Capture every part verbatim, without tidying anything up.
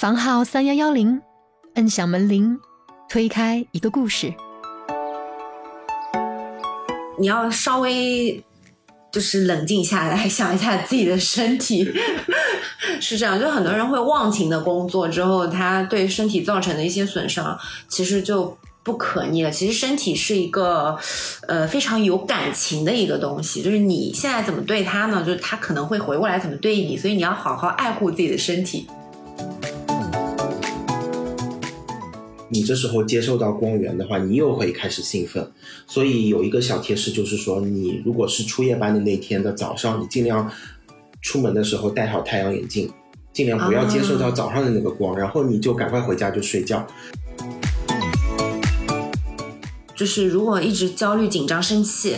房号三一一零，摁响门铃，推开一个故事。你要稍微就是冷静下来，想一下自己的身体是这样，就很多人会忘情的工作之后，他对身体造成的一些损伤其实就不可逆了。其实身体是一个呃非常有感情的一个东西，就是你现在怎么对它呢，就是它可能会回过来怎么对你，所以你要好好爱护自己的身体。你这时候接受到光源的话，你又会开始兴奋。所以有一个小贴士，就是说你如果是初夜班的那天的早上，你尽量出门的时候戴好太阳眼镜，尽量不要接受到早上的那个光、啊、然后你就赶快回家就睡觉。就是如果一直焦虑紧张生气，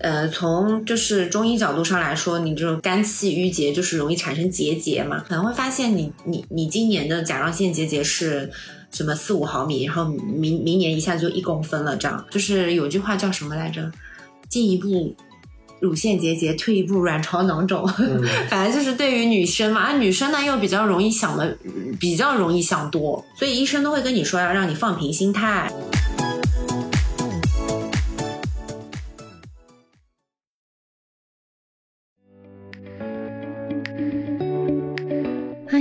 呃，从就是中医角度上来说，你这种肝气郁结就是容易产生结节嘛，可能会发现你你你今年的甲状腺结节是什么四五毫米，然后明明年一下就一公分了，这样就是有句话叫什么来着？进一步乳腺结节，退一步卵巢囊肿。嗯、反正就是对于女生嘛，啊，女生呢又比较容易想的，比较容易想多，所以医生都会跟你说要让你放平心态。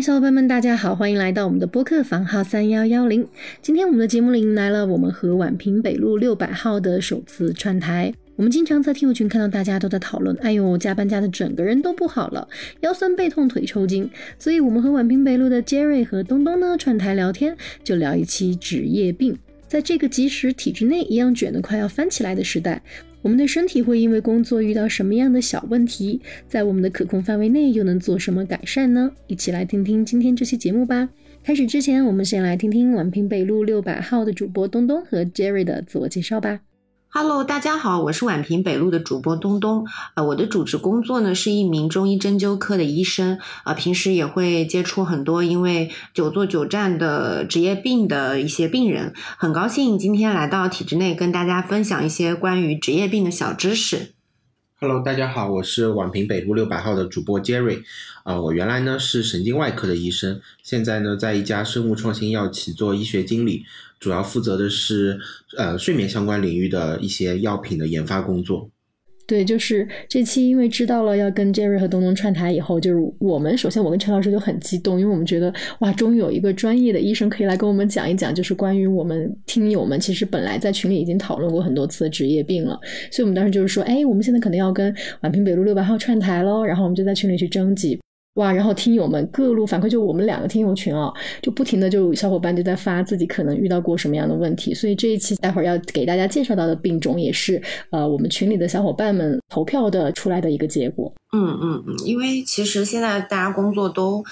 小伙伴们大家好，欢迎来到我们的播客房号三一一零。今天我们的节目里迎来了我们和宛平北路六百号的首次串台。我们经常在听友群看到大家都在讨论，哎呦，加班加的整个人都不好了，腰酸背痛腿抽筋，所以我们和宛平北路的 Jerry 和东东呢串台聊天，就聊一期职业病。在这个即使体制内一样卷得快要翻起来的时代，我们的身体会因为工作遇到什么样的小问题，在我们的可控范围内又能做什么改善呢？一起来听听今天这期节目吧。开始之前，我们先来听听宛平北路六百号的主播东东和 Jerry 的自我介绍吧。Hello， 大家好，我是宛平北路的主播东东。呃，我的主持工作呢是一名中医针灸科的医生，呃，平时也会接触很多因为久坐久站的职业病的一些病人。很高兴今天来到体制内跟大家分享一些关于职业病的小知识。Hello， 大家好，我是宛平北路六百号的主播 Jerry。呃，我原来呢是神经外科的医生，现在呢在一家生物创新药企做医学经理。主要负责的是呃睡眠相关领域的一些药品的研发工作。对，就是这期因为知道了要跟 Jerry 和东东串台以后，就是我们首先我跟陈老师就很激动，因为我们觉得哇，终于有一个专业的医生可以来跟我们讲一讲，就是关于我们听友们其实本来在群里已经讨论过很多次的职业病了，所以我们当时就是说，哎，我们现在可能要跟宛平北路六百号串台咯，然后我们就在群里去征集。哇，然后听友们各路反馈，就我们两个听友群啊，就不停的就小伙伴就在发自己可能遇到过什么样的问题，所以这一期待会儿要给大家介绍到的病种也是呃我们群里的小伙伴们投票的出来的一个结果。嗯嗯嗯，因为其实现在大家工作都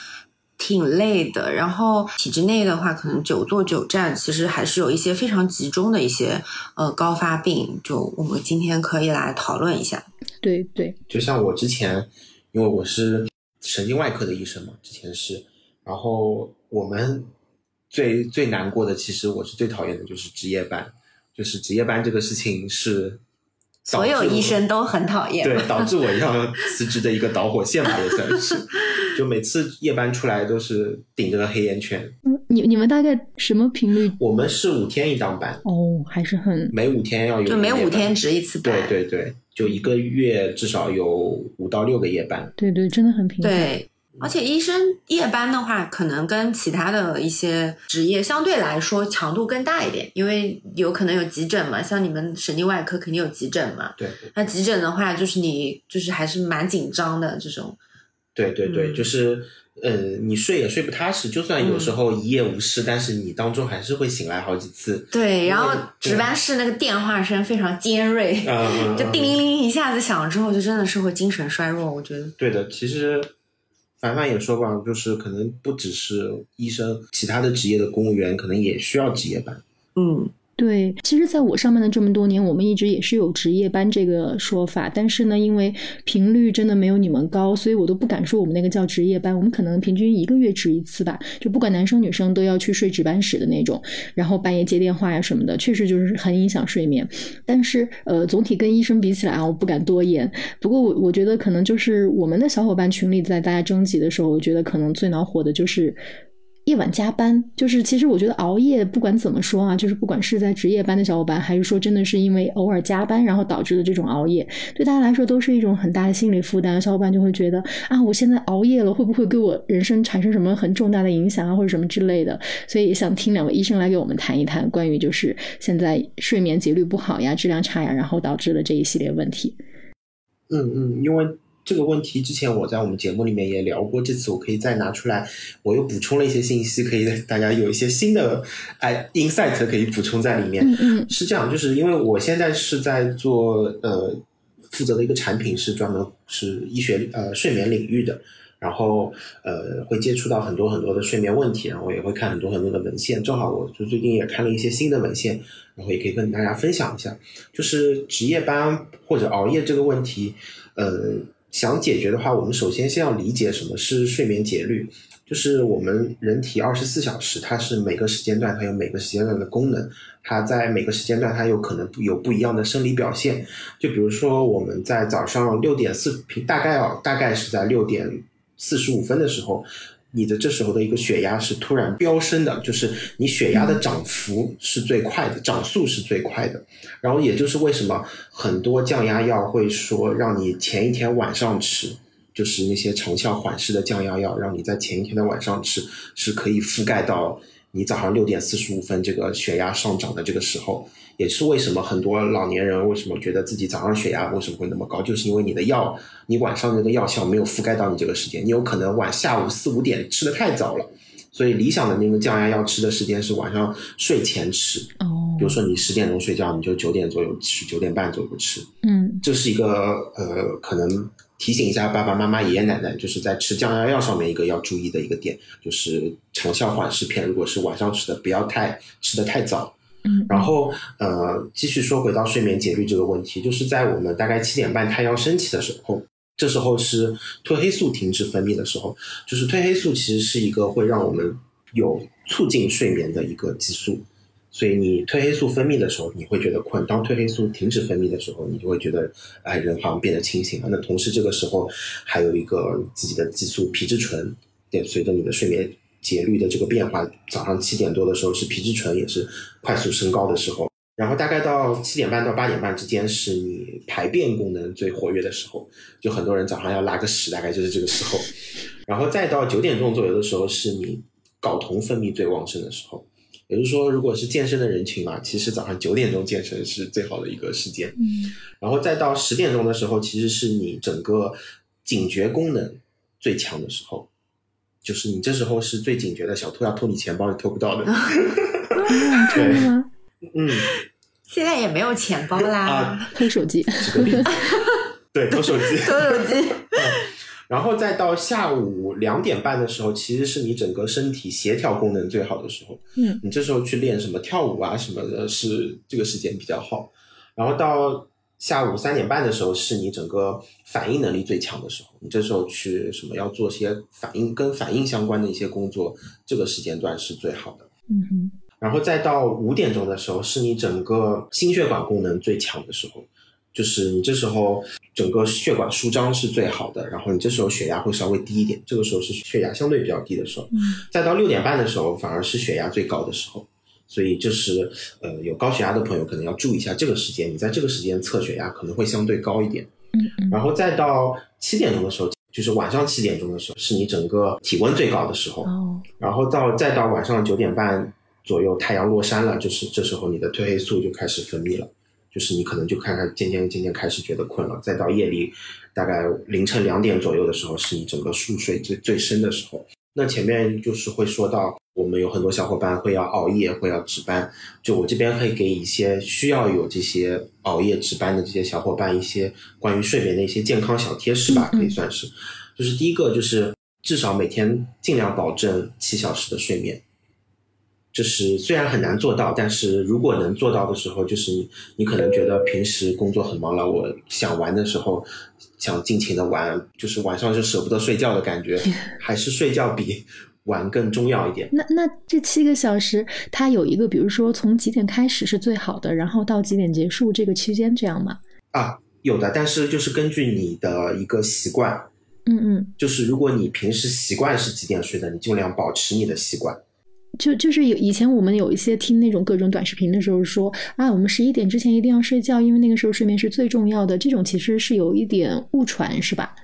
挺累的，然后体制内的话可能久坐久站，其实还是有一些非常集中的一些呃高发病，就我们今天可以来讨论一下。对对，就像我之前因为我是神经外科的医生嘛，之前是，然后我们最最难过的，其实我是最讨厌的就是值夜班，就是值夜班这个事情是所有医生都很讨厌，对，导致我要辞职的一个导火线吧，也算是。就每次夜班出来都是顶着黑眼圈。你你们大概什么频率？我们是五天一档班，哦，还是很每五天要有，就每五天值一次班，对对对。就一个月至少有五到六个夜班，对对，真的很频繁。对，而且医生夜班的话，可能跟其他的一些职业相对来说强度更大一点，因为有可能有急诊嘛，像你们神经外科肯定有急诊嘛。对，那急诊的话，就是你就是还是蛮紧张的这种。对对对，嗯、就是嗯，你睡也睡不踏实，就算有时候一夜无事，嗯、但是你当中还是会醒来好几次。对，然后值班室那个电话声非常尖锐，嗯、就叮铃铃一下子响了之后，就真的是会精神衰弱，我觉得。对的，其实凡凡也说吧，就是可能不只是医生，其他的职业的公务员可能也需要值夜班。嗯。对，其实在我上班的这么多年，我们一直也是有值夜班这个说法，但是呢因为频率真的没有你们高，所以我都不敢说我们那个叫值夜班，我们可能平均一个月值一次吧，就不管男生女生都要去睡值班室的那种，然后半夜接电话呀什么的，确实就是很影响睡眠。但是呃，总体跟医生比起来啊，我不敢多言。不过我我觉得可能就是我们的小伙伴群里在大家征集的时候，我觉得可能最恼火的就是夜晚加班，就是其实我觉得熬夜不管怎么说啊，就是不管是在值夜班的小伙伴，还是说真的是因为偶尔加班然后导致的这种熬夜，对大家来说都是一种很大的心理负担。小伙伴就会觉得啊，我现在熬夜了会不会给我人生产生什么很重大的影响啊，或者什么之类的。所以想听两位医生来给我们谈一谈关于就是现在睡眠节律不好呀，质量差呀，然后导致了这一系列问题。嗯嗯，因为这个问题之前我在我们节目里面也聊过，这次我可以再拿出来，我又补充了一些信息，可以大家有一些新的 insight 可以补充在里面。嗯嗯，是这样，就是因为我现在是在做呃负责的一个产品，是专门是医学呃睡眠领域的，然后呃会接触到很多很多的睡眠问题，然后也会看很多很多的文献，正好我就最近也看了一些新的文献，然后也可以跟大家分享一下。就是值夜班或者熬夜这个问题，呃想解决的话，我们首先先要理解什么是睡眠节律。就是我们人体二十四小时，它是每个时间段它有每个时间段的功能，它在每个时间段它有可能有不一样的生理表现。就比如说我们在早上六点四十，大概啊大概是在六点四十五分的时候，你的这时候的一个血压是突然飙升的，就是你血压的涨幅是最快的，涨速是最快的。然后也就是为什么很多降压药会说让你前一天晚上吃，就是那些长效缓释的降压药，让你在前一天的晚上吃，是可以覆盖到你早上六点四十五分这个血压上涨的这个时候。也是为什么很多老年人为什么觉得自己早上血压为什么会那么高，就是因为你的药，你晚上那个药效没有覆盖到你这个时间，你有可能晚下午四五点吃的太早了。所以理想的那个降压药吃的时间是晚上睡前吃，比如说你十点钟睡觉，你就九点左右吃，九点半左右吃。嗯，这是一个呃，可能提醒一下爸爸妈妈、爷爷奶奶，就是在吃降压药上面一个要注意的一个点，就是长效缓释片，如果是晚上吃的，不要太吃的太早。然后呃，继续说回到睡眠节律这个问题，就是在我们大概七点半太阳升起的时候，这时候是褪黑素停止分泌的时候，就是褪黑素其实是一个会让我们有促进睡眠的一个激素，所以你褪黑素分泌的时候你会觉得困，当褪黑素停止分泌的时候，你就会觉得哎，人好像变得清醒了。那同时这个时候还有一个自己的激素皮质醇，也随着你的睡眠节律的这个变化，早上七点多的时候是皮质醇也是快速升高的时候，然后大概到七点半到八点半之间是你排便功能最活跃的时候，就很多人早上要拉个屎，大概就是这个时候。然后再到九点钟左右的时候是你睾酮分泌最旺盛的时候，也就是说如果是健身的人群嘛，其实早上九点钟健身是最好的一个时间。嗯，然后再到十点钟的时候，其实是你整个警觉功能最强的时候，就是你这时候是最警觉的，小偷要偷你钱包也偷不到的。对，嗯，现在也没有钱包啦，偷手机，对，偷手机，偷手机。然后再到下午两点半的时候，其实是你整个身体协调功能最好的时候。嗯，你这时候去练什么跳舞啊什么的，是这个时间比较好。然后到下午三点半的时候是你整个反应能力最强的时候，你这时候去什么要做些反应跟反应相关的一些工作，这个时间段是最好的。嗯哼。然后再到五点钟的时候是你整个心血管功能最强的时候，就是你这时候整个血管舒张是最好的，然后你这时候血压会稍微低一点，这个时候是血压相对比较低的时候。嗯。再到六点半的时候反而是血压最高的时候。所以就是呃，有高血压的朋友可能要注意一下这个时间，你在这个时间测血压可能会相对高一点。嗯，然后再到七点钟的时候，就是晚上七点钟的时候是你整个体温最高的时候。哦，然后到再到晚上九点半左右太阳落山了，就是这时候你的褪黑素就开始分泌了，就是你可能就看看渐渐渐渐开始觉得困了。再到夜里大概凌晨两点左右的时候是你整个入睡最最深的时候。那前面就是会说到我们有很多小伙伴会要熬夜，会要值班，就我这边会给一些需要有这些熬夜值班的这些小伙伴一些关于睡眠的一些健康小贴士吧，可以算是。就是第一个就是至少每天尽量保证七小时的睡眠，就是虽然很难做到，但是如果能做到的时候，就是你你可能觉得平时工作很忙了，我想玩的时候想尽情的玩，就是晚上就舍不得睡觉的感觉，还是睡觉比玩更重要一点。那那这七个小时它有一个比如说从几点开始是最好的，然后到几点结束这个区间这样吗？啊，有的，但是就是根据你的一个习惯。嗯嗯，就是如果你平时习惯是几点睡的，你尽量保持你的习惯。就就是有以前我们有一些听那种各种短视频的时候说啊，我们十一点之前一定要睡觉，因为那个时候睡眠是最重要的，这种其实是有一点误传是吧？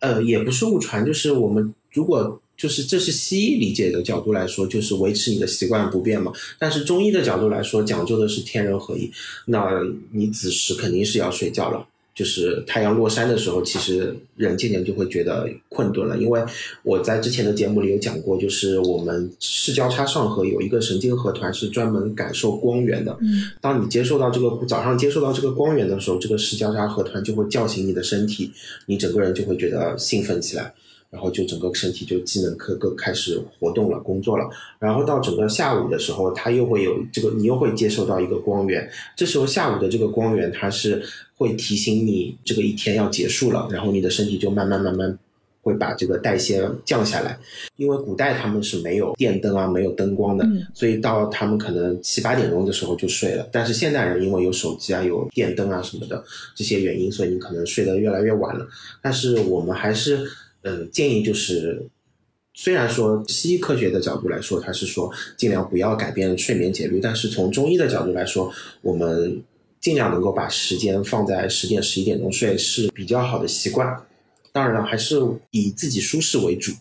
呃，也不是误传，就是我们如果就是这是西医理解的角度来说，就是维持你的习惯不变嘛。但是中医的角度来说，讲究的是天人合一，那你子时肯定是要睡觉了。就是太阳落山的时候，其实人渐渐就会觉得困顿了，因为我在之前的节目里有讲过，就是我们视交叉上核有一个神经核团是专门感受光源的。嗯，当你接受到这个早上接受到这个光源的时候，这个视交叉核团就会叫醒你的身体，你整个人就会觉得兴奋起来，然后就整个身体就机能各个开始活动了工作了，然后到整个下午的时候它又会有这个你又会接受到一个光源，这时候下午的这个光源它是会提醒你这个一天要结束了，然后你的身体就慢慢慢慢会把这个代谢降下来。因为古代他们是没有电灯啊没有灯光的、嗯、所以到他们可能七八点钟的时候就睡了，但是现代人因为有手机啊有电灯啊什么的这些原因，所以你可能睡得越来越晚了。但是我们还是呃、嗯，建议就是虽然说西医科学的角度来说它是说尽量不要改变睡眠节律，但是从中医的角度来说，我们尽量能够把时间放在十点十一点钟睡是比较好的习惯，当然了还是以自己舒适为主。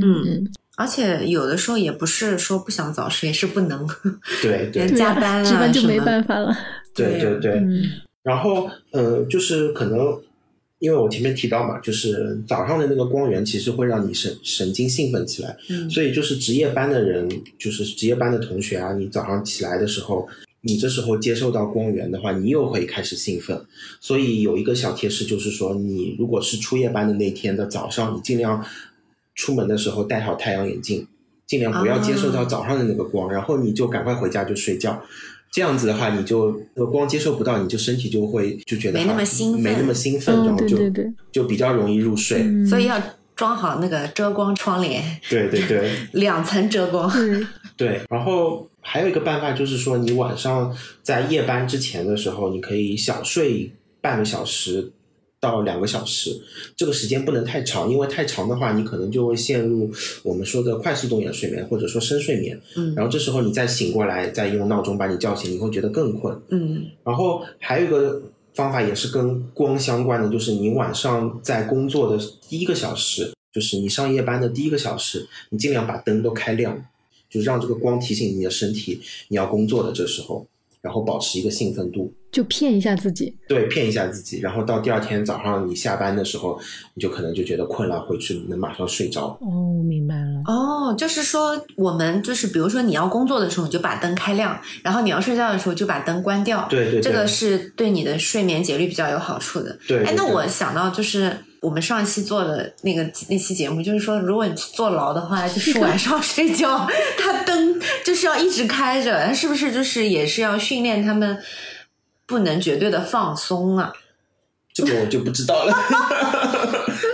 嗯，而且有的时候也不是说不想早睡，是不能对对加班了、啊、值班就没办法了。对对对、嗯、然后呃，就是可能因为我前面提到嘛，就是早上的那个光源其实会让你神神经兴奋起来、嗯、所以就是值夜班的人就是值夜班的同学啊，你早上起来的时候你这时候接受到光源的话，你又会开始兴奋。所以有一个小贴士就是说，你如果是出夜班的那天的早上，你尽量出门的时候戴好太阳眼镜，尽量不要接受到早上的那个光、啊、然后你就赶快回家就睡觉，这样子的话你就光接受不到，你就身体就会就觉得没那么兴奋没那么兴奋、嗯、然后就对对对就比较容易入睡、嗯、所以要装好那个遮光窗帘。对对对两层遮光、嗯、对。然后还有一个办法就是说，你晚上在夜班之前的时候，你可以小睡半个小时到两个小时，这个时间不能太长，因为太长的话你可能就会陷入我们说的快速动眼睡眠或者说深睡眠、嗯、然后这时候你再醒过来再用闹钟把你叫醒，你会觉得更困。嗯，然后还有一个方法也是跟光相关的，就是你晚上在工作的第一个小时，就是你上夜班的第一个小时，你尽量把灯都开亮，就让这个光提醒你的身体你要工作的这时候，然后保持一个兴奋度，就骗一下自己。对，骗一下自己，然后到第二天早上你下班的时候，你就可能就觉得困了，回去能马上睡着。哦，明白了。哦，就是说我们就是比如说你要工作的时候你就把灯开亮，然后你要睡觉的时候就把灯关掉。对 对, 对，这个是对你的睡眠节律比较有好处的。对, 对, 对。哎，那我想到就是我们上一期做的那个那期节目，就是说如果你坐牢的话，就是晚上睡觉它灯就是要一直开着，是不是就是也是要训练他们不能绝对的放松啊？这个我就不知道了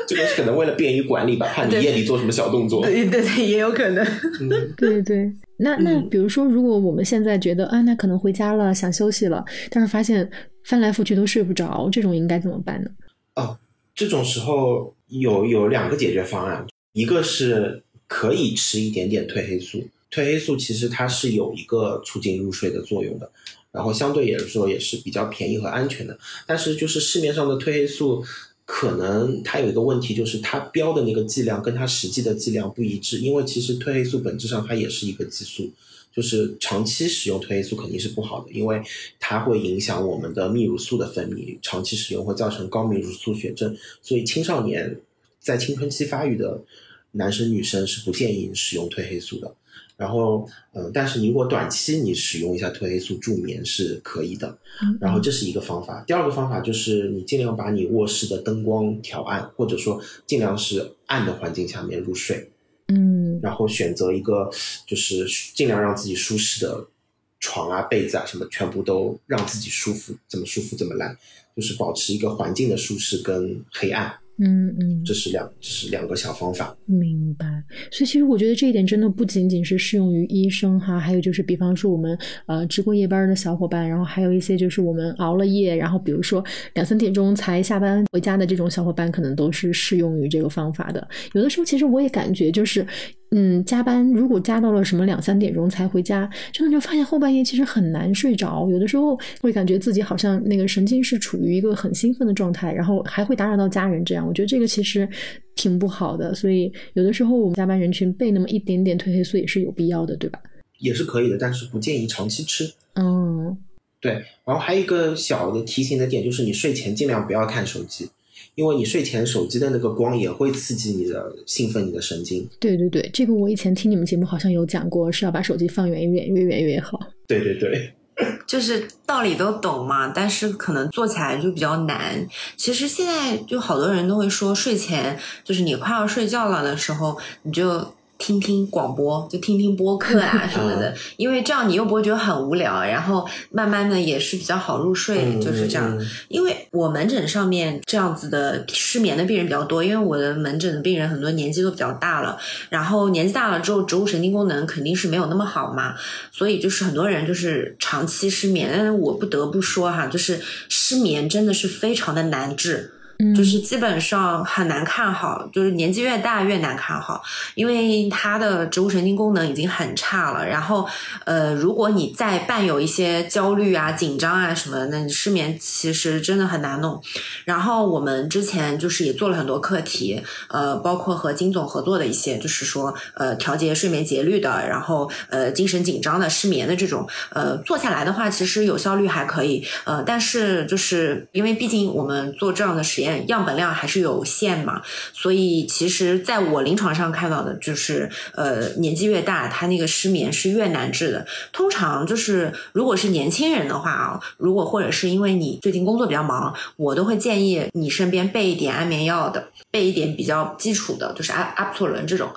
这个是可能为了便于管理吧，怕你夜里做什么小动作。对 对, 对，也有可能、嗯、对对。那那比如说如果我们现在觉得啊，那可能回家了想休息了，但是发现翻来覆去都睡不着，这种应该怎么办呢？哦，这种时候有有两个解决方案，一个是可以吃一点点褪黑素，褪黑素其实它是有一个促进入睡的作用的，然后相对也是说也是比较便宜和安全的。但是就是市面上的褪黑素可能它有一个问题，就是它标的那个剂量跟它实际的剂量不一致，因为其实褪黑素本质上它也是一个激素，就是长期使用褪黑素肯定是不好的，因为它会影响我们的泌乳素的分泌，长期使用会造成高泌乳素血症，所以青少年在青春期发育的男生女生是不建议使用褪黑素的。然后呃，但是如果短期你使用一下褪黑素助眠是可以的，然后这是一个方法。第二个方法就是你尽量把你卧室的灯光调暗，或者说尽量是暗的环境下面入睡。嗯，然后选择一个就是尽量让自己舒适的床啊被子啊什么全部都让自己舒服，怎么舒服怎么来，就是保持一个环境的舒适跟黑暗。嗯嗯，这是两这是两个小方法。明白。所以其实我觉得这一点真的不仅仅是适用于医生哈，还有就是比方说我们呃值过夜班的小伙伴，然后还有一些就是我们熬了夜，然后比如说两三点钟才下班回家的这种小伙伴，可能都是适用于这个方法的。有的时候其实我也感觉就是嗯，加班如果加到了什么两三点钟才回家，真的就发现后半夜其实很难睡着，有的时候会感觉自己好像那个神经是处于一个很兴奋的状态，然后还会打扰到家人，这样我觉得这个其实挺不好的，所以有的时候我们加班人群被那么一点点推黑素也是有必要的，对吧？也是可以的，但是不建议长期吃。嗯，对。然后还有一个小的提醒的点就是你睡前尽量不要看手机，因为你睡前手机的那个光也会刺激你的兴奋你的神经。对对对，这个我以前听你们节目好像有讲过，是要把手机放远一点，越远越好。对对对，就是道理都懂嘛，但是可能做起来就比较难。其实现在就好多人都会说睡前就是你快要睡觉了的时候你就听听广播，就听听播客啊什么的，因为这样你又不会觉得很无聊，然后慢慢的也是比较好入睡，嗯、就是这样、嗯。因为我门诊上面这样子的失眠的病人比较多，因为我的门诊的病人很多年纪都比较大了，然后年纪大了之后植物神经功能肯定是没有那么好嘛，所以就是很多人就是长期失眠。但是我不得不说哈，就是失眠真的是非常的难治。就是基本上很难看好，就是年纪越大越难看好，因为他的植物神经功能已经很差了，然后呃，如果你再伴有一些焦虑啊紧张啊什么的，那你失眠其实真的很难弄。然后我们之前就是也做了很多课题，呃，包括和金总合作的一些，就是说呃调节睡眠节律的，然后呃精神紧张的失眠的这种呃做下来的话其实有效率还可以，呃，但是就是因为毕竟我们做这样的实验样本量还是有限嘛，所以其实在我临床上看到的就是呃，年纪越大他那个失眠是越难治的。通常就是如果是年轻人的话啊，如果或者是因为你最近工作比较忙，我都会建议你身边备一点安眠药的，备一点比较基础的，就是阿普索仑这种，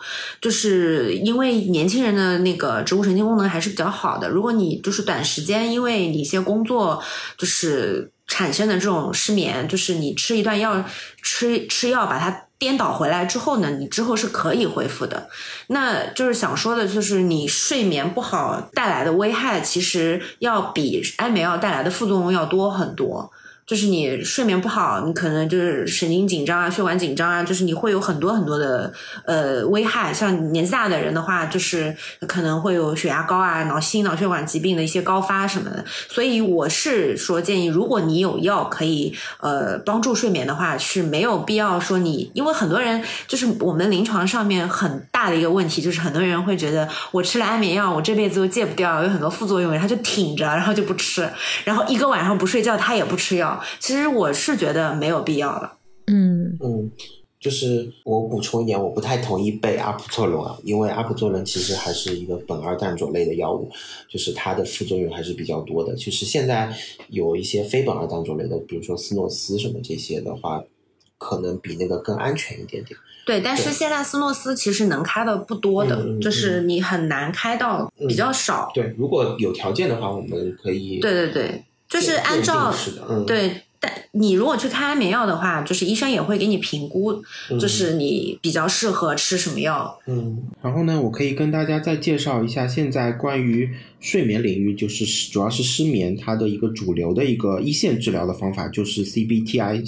就是因为年轻人的那个植物神经功能还是比较好的，如果你就是短时间因为你一些工作就是产生的这种失眠，就是你吃一段药，吃吃药把它颠倒回来之后呢，你之后是可以恢复的。那就是想说的就是你睡眠不好带来的危害其实要比安眠药带来的副作用要多很多，就是你睡眠不好你可能就是神经紧张啊血管紧张啊，就是你会有很多很多的呃危害。像年纪大的人的话就是可能会有血压高啊脑心脑血管疾病的一些高发什么的，所以我是说建议如果你有药可以呃帮助睡眠的话是没有必要说你，因为很多人就是我们临床上面很大的一个问题就是很多人会觉得我吃了安眠药我这辈子都戒不掉，有很多副作用，然后就挺着然后就不吃，然后一个晚上不睡觉他也不吃药，其实我是觉得没有必要了。嗯嗯，就是我补充一点，我不太同意备阿普唑仑啊，因为阿普唑仑其实还是一个苯二氮卓类的药物，就是它的副作用还是比较多的。就是现在有一些非苯二氮卓类的，比如说斯诺司什么这些的话，可能比那个更安全一点点。对，但是现在斯诺司其实能开的不多的、嗯、就是你很难开到、嗯、比较少。对，如果有条件的话我们可以。对对对，就是按照、嗯、对，但你如果去开安眠药的话就是医生也会给你评估、嗯、就是你比较适合吃什么药。嗯，然后呢我可以跟大家再介绍一下现在关于睡眠领域，就是主要是失眠它的一个主流的一个一线治疗的方法，就是 C B T I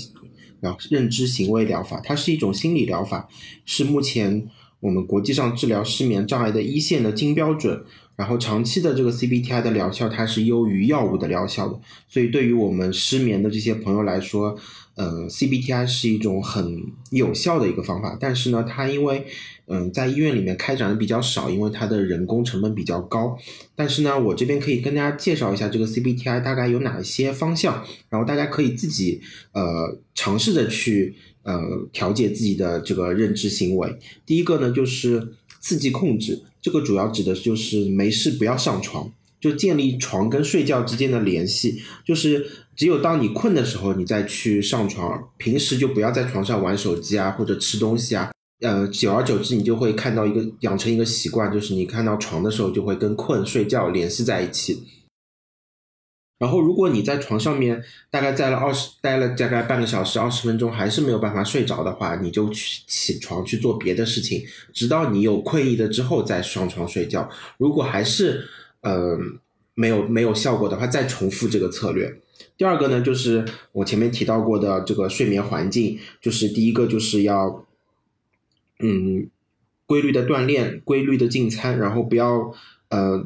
认知行为疗法，它是一种心理疗法，是目前我们国际上治疗失眠障碍的一线的金标准。然后长期的这个 C B T I 的疗效它是优于药物的疗效的，所以对于我们失眠的这些朋友来说呃 C B T I 是一种很有效的一个方法。但是呢它因为嗯、呃、在医院里面开展的比较少，因为它的人工成本比较高。但是呢我这边可以跟大家介绍一下这个 C B T I 大概有哪一些方向，然后大家可以自己呃尝试着去呃调节自己的这个认知行为。第一个呢就是刺激控制，这个主要指的就是没事不要上床，就建立床跟睡觉之间的联系，就是只有当你困的时候你再去上床，平时就不要在床上玩手机啊或者吃东西啊。呃，久而久之你就会看到一个养成一个习惯，就是你看到床的时候就会跟困睡觉联系在一起。然后如果你在床上面大概待了二十待了大概半个小时二十分钟还是没有办法睡着的话，你就去起床去做别的事情，直到你有困意了之后再上床睡觉。如果还是呃没有没有效果的话，再重复这个策略。第二个呢就是我前面提到过的这个睡眠环境，就是第一个就是要嗯规律的锻炼，规律的进餐，然后不要呃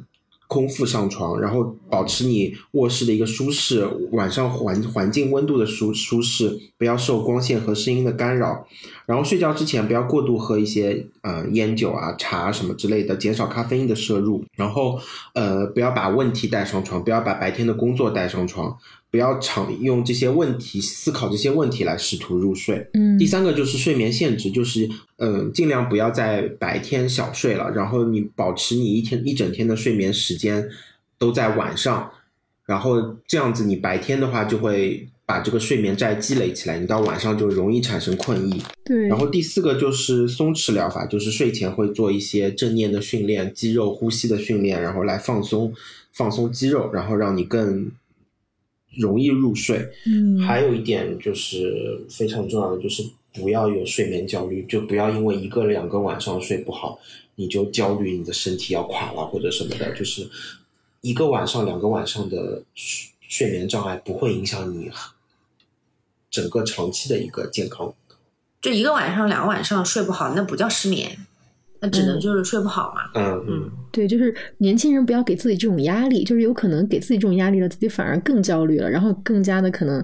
空腹上床，然后保持你卧室的一个舒适，晚上环环境温度的舒舒适，不要受光线和声音的干扰，然后睡觉之前不要过度喝一些呃烟酒啊茶什么之类的，减少咖啡因的摄入，然后呃不要把问题带上床，不要把白天的工作带上床，不要常用这些问题思考这些问题来试图入睡。嗯，第三个就是睡眠限制，就是嗯，尽量不要在白天小睡了，然后你保持你一天一整天的睡眠时间都在晚上，然后这样子你白天的话就会把这个睡眠债积累起来，你到晚上就容易产生困意。对。然后第四个就是松弛疗法，就是睡前会做一些正念的训练，肌肉呼吸的训练，然后来放松放松肌肉，然后让你更容易入睡。嗯，还有一点就是非常重要的，就是不要有睡眠焦虑，就不要因为一个两个晚上睡不好你就焦虑你的身体要垮了或者什么的，就是一个晚上两个晚上的睡眠障碍不会影响你整个长期的一个健康。就一个晚上两个晚上睡不好那不叫失眠，那只能就是睡不好嘛。嗯嗯，对，就是年轻人不要给自己这种压力，就是有可能给自己这种压力了，自己反而更焦虑了，然后更加的可能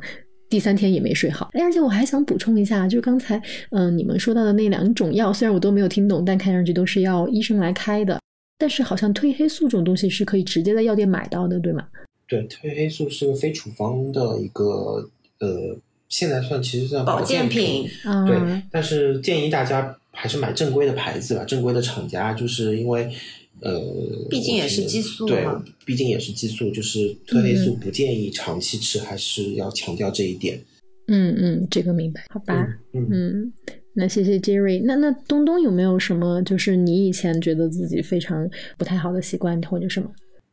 第三天也没睡好。而且我还想补充一下，就是刚才嗯、呃、你们说到的那两种药，虽然我都没有听懂，但看上去都是要医生来开的，但是好像褪黑素这种东西是可以直接在药店买到的，对吗？对，褪黑素是个非处方的一个呃，现在算其实算保健品，嗯、对，但是建议大家还是买正规的牌子吧，正规的厂家，就是因为呃，毕竟也是激素，对，毕竟也是激素，就是褪黑素不建议长期吃，还是要强调这一点。嗯嗯，这个明白，好吧。嗯，嗯那谢谢 Jerry。那那东东有没有什么就是你以前觉得自己非常不太好的习惯或者什么？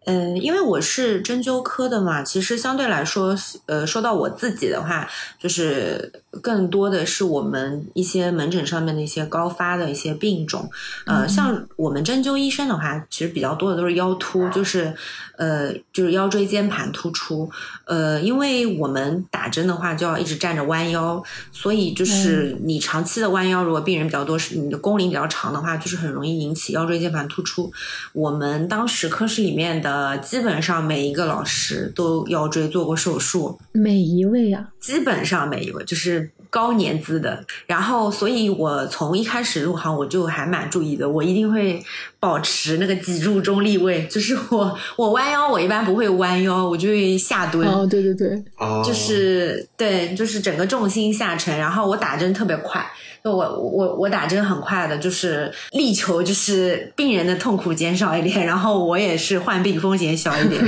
呃，因为我是针灸科的嘛，其实相对来说，呃，说到我自己的话，就是更多的是我们一些门诊上面的一些高发的一些病种，呃，像我们针灸医生的话，其实比较多的都是腰突，就是呃，就是腰椎间盘突出，呃，因为我们打针的话就要一直站着弯腰，所以就是你长期的弯腰，如果病人比较多，是你的弓龄比较长的话，就是很容易引起腰椎间盘突出。我们当时科室里面的呃，基本上每一个老师都腰椎做过手术，每一位啊，基本上每一位就是高年资的。然后，所以我从一开始入行我就还蛮注意的，我一定会保持那个脊柱中立位，就是我我弯腰，我一般不会弯腰，我就会下蹲。哦，对对对，就是对，就是整个重心下沉，然后我打针特别快。我我我打针很快的，就是力求就是病人的痛苦减少一点，然后我也是患病风险小一点，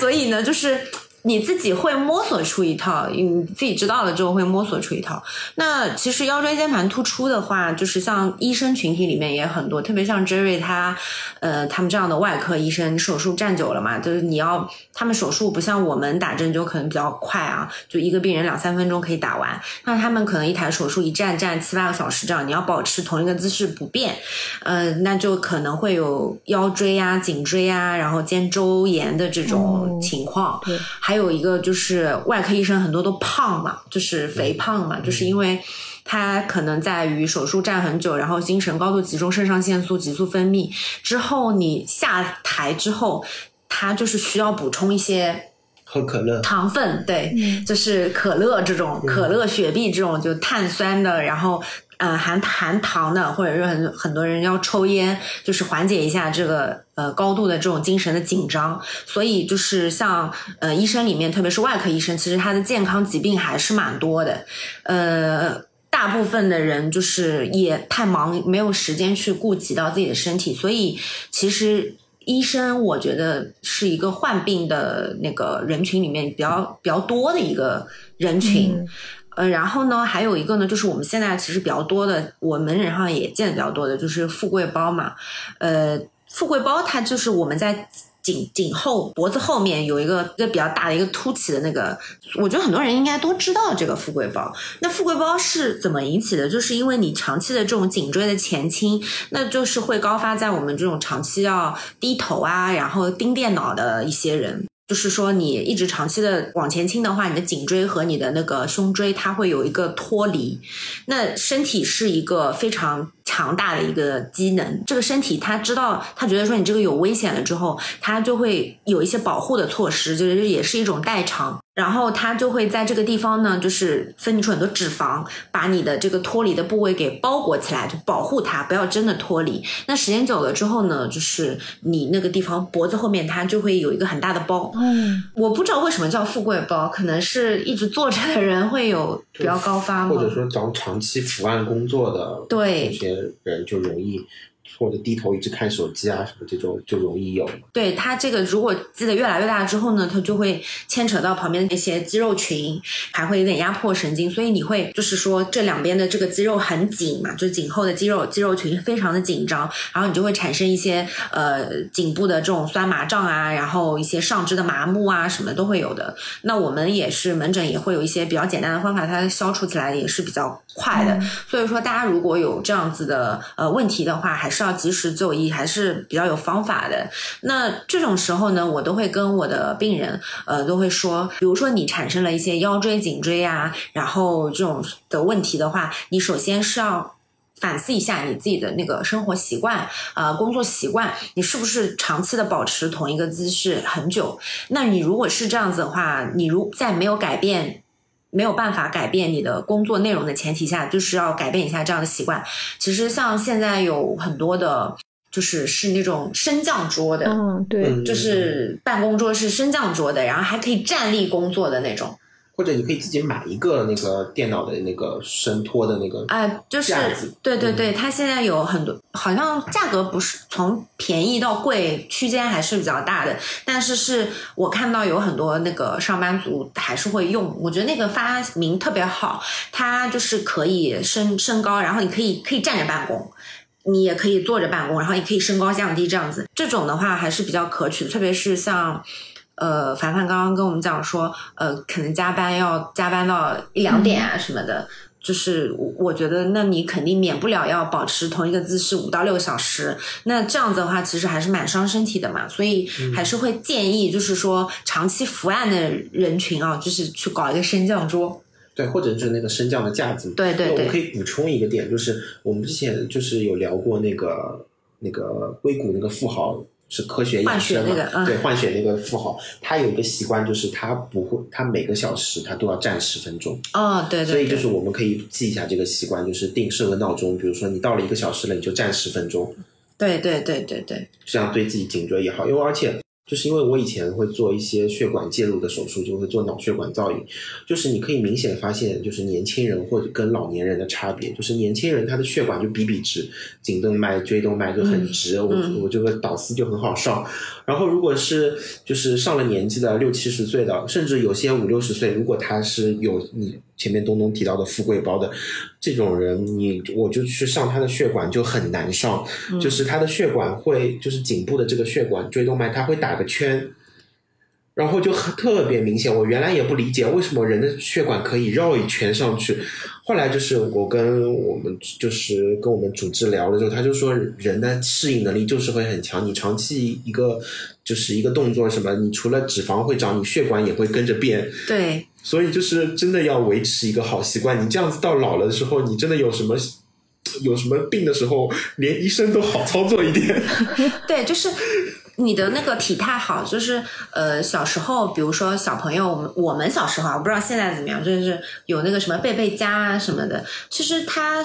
所以呢，就是你自己会摸索出一套，你自己知道了之后会摸索出一套。那其实腰椎间盘突出的话，就是像医生群体里面也很多，特别像 Jerry 他呃他们这样的外科医生，手术站久了嘛，就是你要他们手术不像我们打针就可能比较快啊，就一个病人两三分钟可以打完，那他们可能一台手术一站站七八个小时这样，你要保持同一个姿势不变，呃那就可能会有腰椎啊颈椎啊然后肩周炎的这种情况。嗯，还有一个就是外科医生很多都胖嘛，就是肥胖嘛，就是因为他可能在于手术站很久，然后精神高度集中，肾上腺素急速分泌之后，你下台之后他就是需要补充一些喝可乐糖分，对，就是可乐这种可乐雪碧这种就碳酸的，然后呃含含糖的，或者是很很多人要抽烟，就是缓解一下这个呃高度的这种精神的紧张。所以就是像呃医生里面，特别是外科医生，其实他的健康疾病还是蛮多的。呃大部分的人就是也太忙，没有时间去顾及到自己的身体，所以其实医生我觉得是一个患病的那个人群里面比较比较多的一个人群。嗯呃，然后呢，还有一个呢，就是我们现在其实比较多的，我门诊上也见的比较多的，就是富贵包嘛。呃，富贵包它就是我们在颈颈后脖子后面有一个一个比较大的一个凸起的那个，我觉得很多人应该都知道这个富贵包。那富贵包是怎么引起的？就是因为你长期的这种颈椎的前倾，那就是会高发在我们这种长期要低头啊，然后盯电脑的一些人。就是说你一直长期的往前倾的话，你的颈椎和你的那个胸椎它会有一个脱离。那身体是一个非常强大的一个机能，这个身体它知道它觉得说你这个有危险了之后，它就会有一些保护的措施，就是也是一种代偿，然后它就会在这个地方呢就是分泌出很多脂肪，把你的这个脱离的部位给包裹起来，就保护它不要真的脱离。那时间久了之后呢，就是你那个地方脖子后面它就会有一个很大的包。嗯，我不知道为什么叫富贵包，可能是一直坐着的人会有比较高发吗，或者说长长期伏案工作的对人就容易，或者低头一直看手机啊什么这种就容易有。对，他这个如果积得越来越大之后呢，他就会牵扯到旁边的一些肌肉群，还会有点压迫神经，所以你会就是说这两边的这个肌肉很紧嘛，就是颈后的肌肉肌肉群非常的紧张，然后你就会产生一些呃颈部的这种酸麻胀啊，然后一些上肢的麻木啊什么都会有的。那我们也是门诊也会有一些比较简单的方法，它消除起来也是比较快的。所以说大家如果有这样子的呃问题的话，还是要及时就医，还是比较有方法的。那这种时候呢，我都会跟我的病人呃都会说，比如说你产生了一些腰椎颈椎啊然后这种的问题的话，你首先是要反思一下你自己的那个生活习惯，呃，工作习惯，你是不是长期的保持同一个姿势很久。那你如果是这样子的话，你如在没有改变没有办法改变你的工作内容的前提下，就是要改变一下这样的习惯。其实像现在有很多的就是是那种升降桌的，嗯，对，就是办公桌是升降桌的，然后还可以站立工作的那种，或者你可以自己买一个那个电脑的那个伸托的那个啊、呃，就是对对对、嗯，它现在有很多，好像价格不是从便宜到贵区间还是比较大的，但是是我看到有很多那个上班族还是会用，我觉得那个发明特别好，它就是可以升升高，然后你可以可以站着办公。你也可以坐着办公，然后也可以升高降低这样子，这种的话还是比较可取的，特别是像。呃，凡凡刚刚跟我们讲说，呃，可能加班要加班到一两点啊什么的，嗯、就是我觉得，那你肯定免不了要保持同一个姿势五到六小时，那这样子的话，其实还是蛮伤身体的嘛，所以还是会建议，就是说长期伏案的人群啊，就是去搞一个升降桌。对，或者是那个升降的架子。对对对。我可以补充一个点，就是我们之前就是有聊过那个那个硅谷那个富豪。是科学养生嘛、那个嗯？对，换血那个富豪，他有一个习惯，就是他不会，他每个小时他都要站十分钟。哦，对 对, 对。所以就是我们可以记一下这个习惯，就是定设个闹钟，比如说你到了一个小时了，你就站十分钟。对对对对对。这样对自己颈椎也好，因为而且就是因为我以前会做一些血管介入的手术，就会做脑血管造影，就是你可以明显发现，就是年轻人或者跟老年人的差别，就是年轻人他的血管就比比直，颈动脉、椎动脉就很直，嗯、我我这个导丝就很好上。然后如果是就是上了年纪的六七十岁的，甚至有些五六十岁，如果他是有你前面东东提到的富贵包的这种人，你我就去上他的血管就很难上，嗯、就是他的血管会就是颈部的这个血管椎动脉它会打个圈，然后就特别明显。我原来也不理解为什么人的血管可以绕一圈上去，后来就是我跟我们就是跟我们主治聊了之后，他就说人的适应能力就是会很强，你长期一个就是一个动作什么，你除了脂肪会长，你血管也会跟着变。对，所以就是真的要维持一个好习惯，你这样子到老了之后，你真的有什么有什么病的时候，连医生都好操作一点。对，就是你的那个体态好，就是呃小时候，比如说小朋友，我们我们小时候，我不知道现在怎么样，就是有那个什么贝贝佳啊什么的，其实他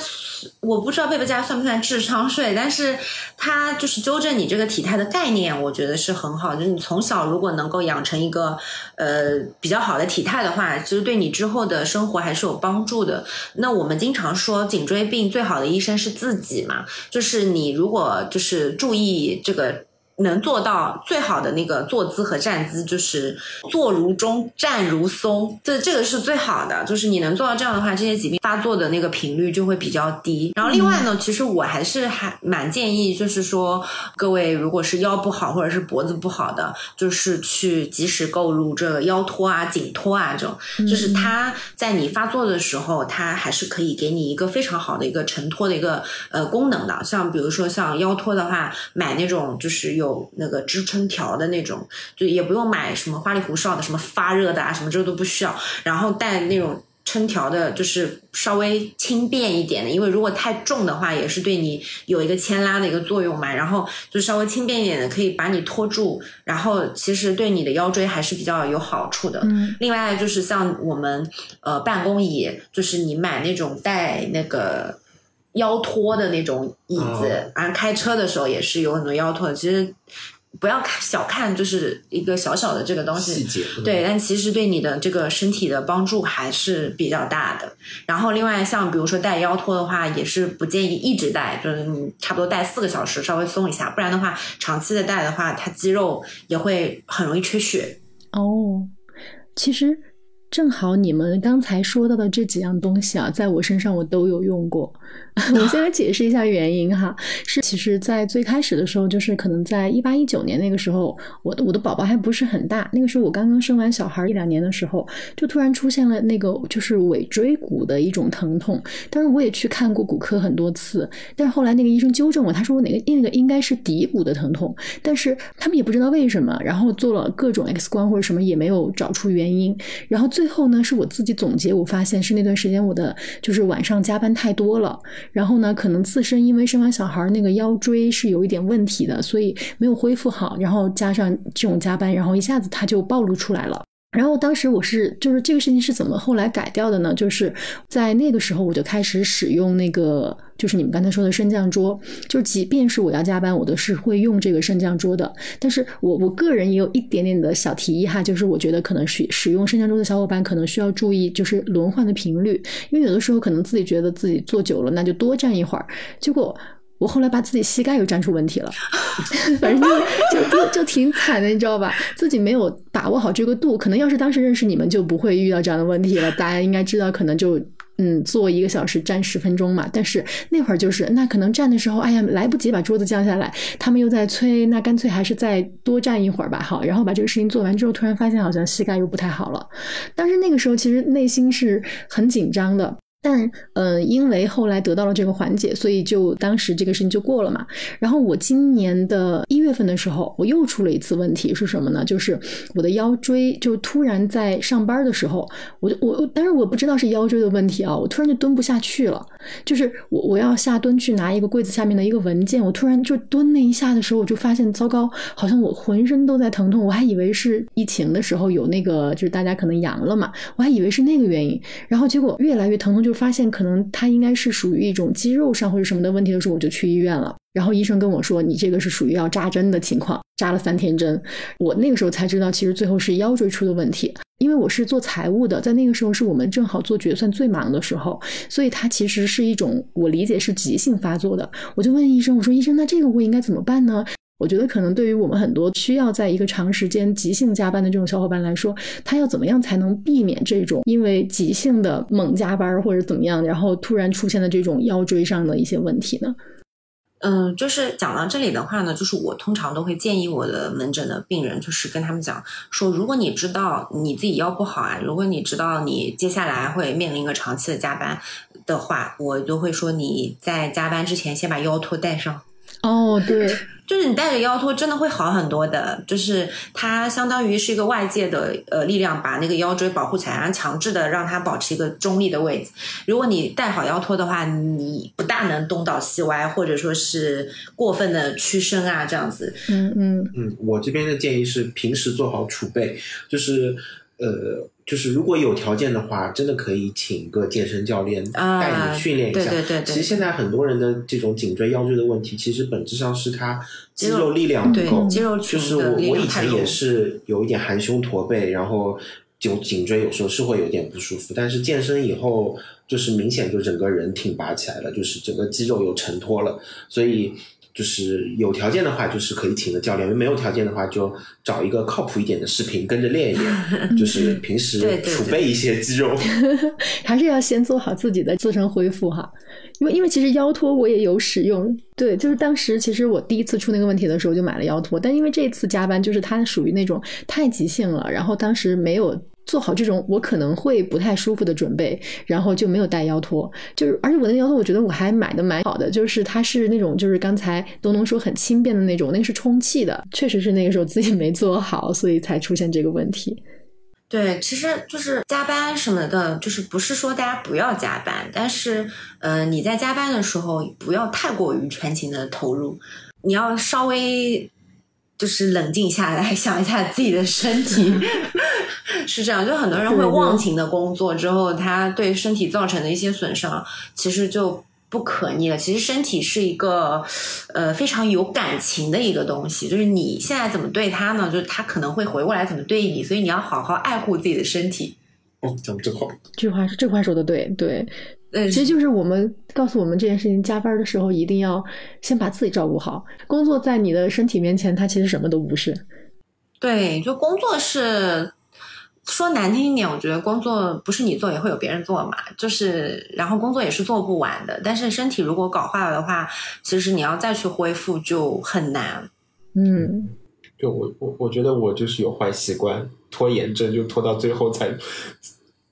我不知道贝贝佳算不算智商税，但是他就是纠正你这个体态的概念，我觉得是很好。就是你从小如果能够养成一个呃比较好的体态的话，其实对你之后的生活还是有帮助的。那我们经常说颈椎病最好的医生是自己嘛，就是你如果就是注意这个。能做到最好的那个坐姿和站姿，就是坐如钟，站如松，这这个是最好的。就是你能做到这样的话，这些疾病发作的那个频率就会比较低。然后另外呢，其实我还是还蛮建议，就是说各位如果是腰不好或者是脖子不好的，就是去及时购入这个腰托啊、颈托啊这种，就是它在你发作的时候，它还是可以给你一个非常好的一个承托的一个呃功能的。像比如说像腰托的话，买那种就是有有那个支撑条的那种，就也不用买什么花里胡哨的什么发热的啊什么，这都不需要，然后带那种撑条的，就是稍微轻便一点的，因为如果太重的话也是对你有一个牵拉的一个作用嘛，然后就稍微轻便一点的可以把你拖住，然后其实对你的腰椎还是比较有好处的。嗯，另外就是像我们呃办公椅，就是你买那种带那个腰托的那种椅子啊，哦，开车的时候也是有很多腰托的，其实不要小看就是一个小小的这个东西，细节，嗯，对，但其实对你的这个身体的帮助还是比较大的。然后另外像比如说带腰托的话也是不建议一直带，就是你差不多带四个小时稍微松一下，不然的话长期的带的话它肌肉也会很容易缺血。哦，其实正好你们刚才说到的这几样东西啊，在我身上我都有用过。我先来解释一下原因哈，是其实在最开始的时候，就是可能在一八一九年那个时候，我我的宝宝还不是很大，那个时候我刚刚生完小孩一两年的时候，就突然出现了那个就是尾椎骨的一种疼痛。当然我也去看过骨科很多次，但是后来那个医生纠正我，他说我哪个那个应该是骶骨的疼痛，但是他们也不知道为什么，然后做了各种 X 光或者什么也没有找出原因，然后最最后呢，是我自己总结，我发现是那段时间我的就是晚上加班太多了，然后呢，可能自身因为生完小孩那个腰椎是有一点问题的，所以没有恢复好，然后加上这种加班，然后一下子它就暴露出来了。然后当时我是就是这个事情是怎么后来改掉的呢，就是在那个时候我就开始使用那个就是你们刚才说的升降桌，就即便是我要加班我都是会用这个升降桌的。但是我我个人也有一点点的小提议哈，就是我觉得可能使使用升降桌的小伙伴可能需要注意就是轮换的频率，因为有的时候可能自己觉得自己坐久了那就多站一会儿，结果我后来把自己膝盖又站出问题了，反正就就就挺惨的，你知道吧？自己没有把握好这个度，可能要是当时认识你们就不会遇到这样的问题了。大家应该知道，可能就嗯坐一个小时站十分钟嘛。但是那会儿就是，那可能站的时候，哎呀来不及把桌子降下来，他们又在催，那干脆还是再多站一会儿吧。好，然后把这个事情做完之后，突然发现好像膝盖又不太好了。但是那个时候其实内心是很紧张的。但呃，因为后来得到了这个缓解，所以就当时这个事情就过了嘛。然后我今年的一月份的时候，我又出了一次问题，是什么呢？就是我的腰椎就突然在上班的时候，我就我当然我不知道是腰椎的问题啊，我突然就蹲不下去了。就是我我要下蹲去拿一个柜子下面的一个文件，我突然就蹲那一下的时候，我就发现糟糕，好像我浑身都在疼痛，我还以为是疫情的时候有那个就是大家可能阳了嘛，我还以为是那个原因。然后结果越来越疼痛就。发现可能它应该是属于一种肌肉上或者什么的问题的时候，我就去医院了。然后医生跟我说，你这个是属于要扎针的情况，扎了三天针。我那个时候才知道，其实最后是腰椎出的问题。因为我是做财务的，在那个时候是我们正好做决算最忙的时候，所以它其实是一种我理解是急性发作的。我就问医生，我说医生，那这个我应该怎么办呢？我觉得可能对于我们很多需要在一个长时间急性加班的这种小伙伴来说，他要怎么样才能避免这种因为急性的猛加班或者怎么样，然后突然出现的这种腰椎上的一些问题呢？嗯，就是讲到这里的话呢，就是我通常都会建议我的门诊的病人，就是跟他们讲说，如果你知道你自己腰不好啊，如果你知道你接下来会面临一个长期的加班的话，我就会说你在加班之前先把腰托带上。哦，对，就是你带着腰托真的会好很多的，就是它相当于是一个外界的呃力量把那个腰椎保护起来，然后强制的让它保持一个中立的位置。如果你带好腰托的话，你不大能东倒西歪，或者说是过分的屈伸啊这样子。嗯嗯嗯，我这边的建议是平时做好储备，就是呃。就是如果有条件的话，真的可以请个健身教练带你训练一下。啊、对对对对。其实现在很多人的这种颈椎、腰椎的问题，其实本质上是他肌肉力量不够。肌肉群的力量太弱。就是我我以前也是有一点含胸驼背，然后颈颈椎有时候是会有点不舒服，但是健身以后就是明显就整个人挺拔起来了，就是整个肌肉有承托了，所以。就是有条件的话就是可以请个教练，没有条件的话就找一个靠谱一点的视频跟着练一练就是平时储备一些肌肉对对对还是要先做好自己的自身恢复哈，因为因为其实腰托我也有使用，对，就是当时其实我第一次出那个问题的时候就买了腰托，但因为这次加班就是它属于那种太急性了，然后当时没有做好这种我可能会不太舒服的准备，然后就没有带腰托。就是而且我的腰托我觉得我还买的蛮好的，就是它是那种就是刚才东东说很轻便的那种，那个是充气的，确实是那个时候自己没做好，所以才出现这个问题。对，其实就是加班什么的，就是不是说大家不要加班，但是呃，你在加班的时候不要太过于全情的投入，你要稍微就是冷静下来想一下自己的身体是这样，就很多人会忘情的工作之后，他对身体造成的一些损伤其实就不可逆了。其实身体是一个呃非常有感情的一个东西，就是你现在怎么对他呢，就是他可能会回过来怎么对你，所以你要好好爱护自己的身体。哦，讲这话这话这话说的对对，嗯，其实就是我们告诉我们这件事情，加班的时候一定要先把自己照顾好，工作在你的身体面前它其实什么都不是。对，就工作是说难听一点，我觉得工作不是你做也会有别人做嘛，就是然后工作也是做不完的，但是身体如果搞坏了的话，其实你要再去恢复就很难。嗯，对，我我我觉得我就是有坏习惯，拖延症，就拖到最后才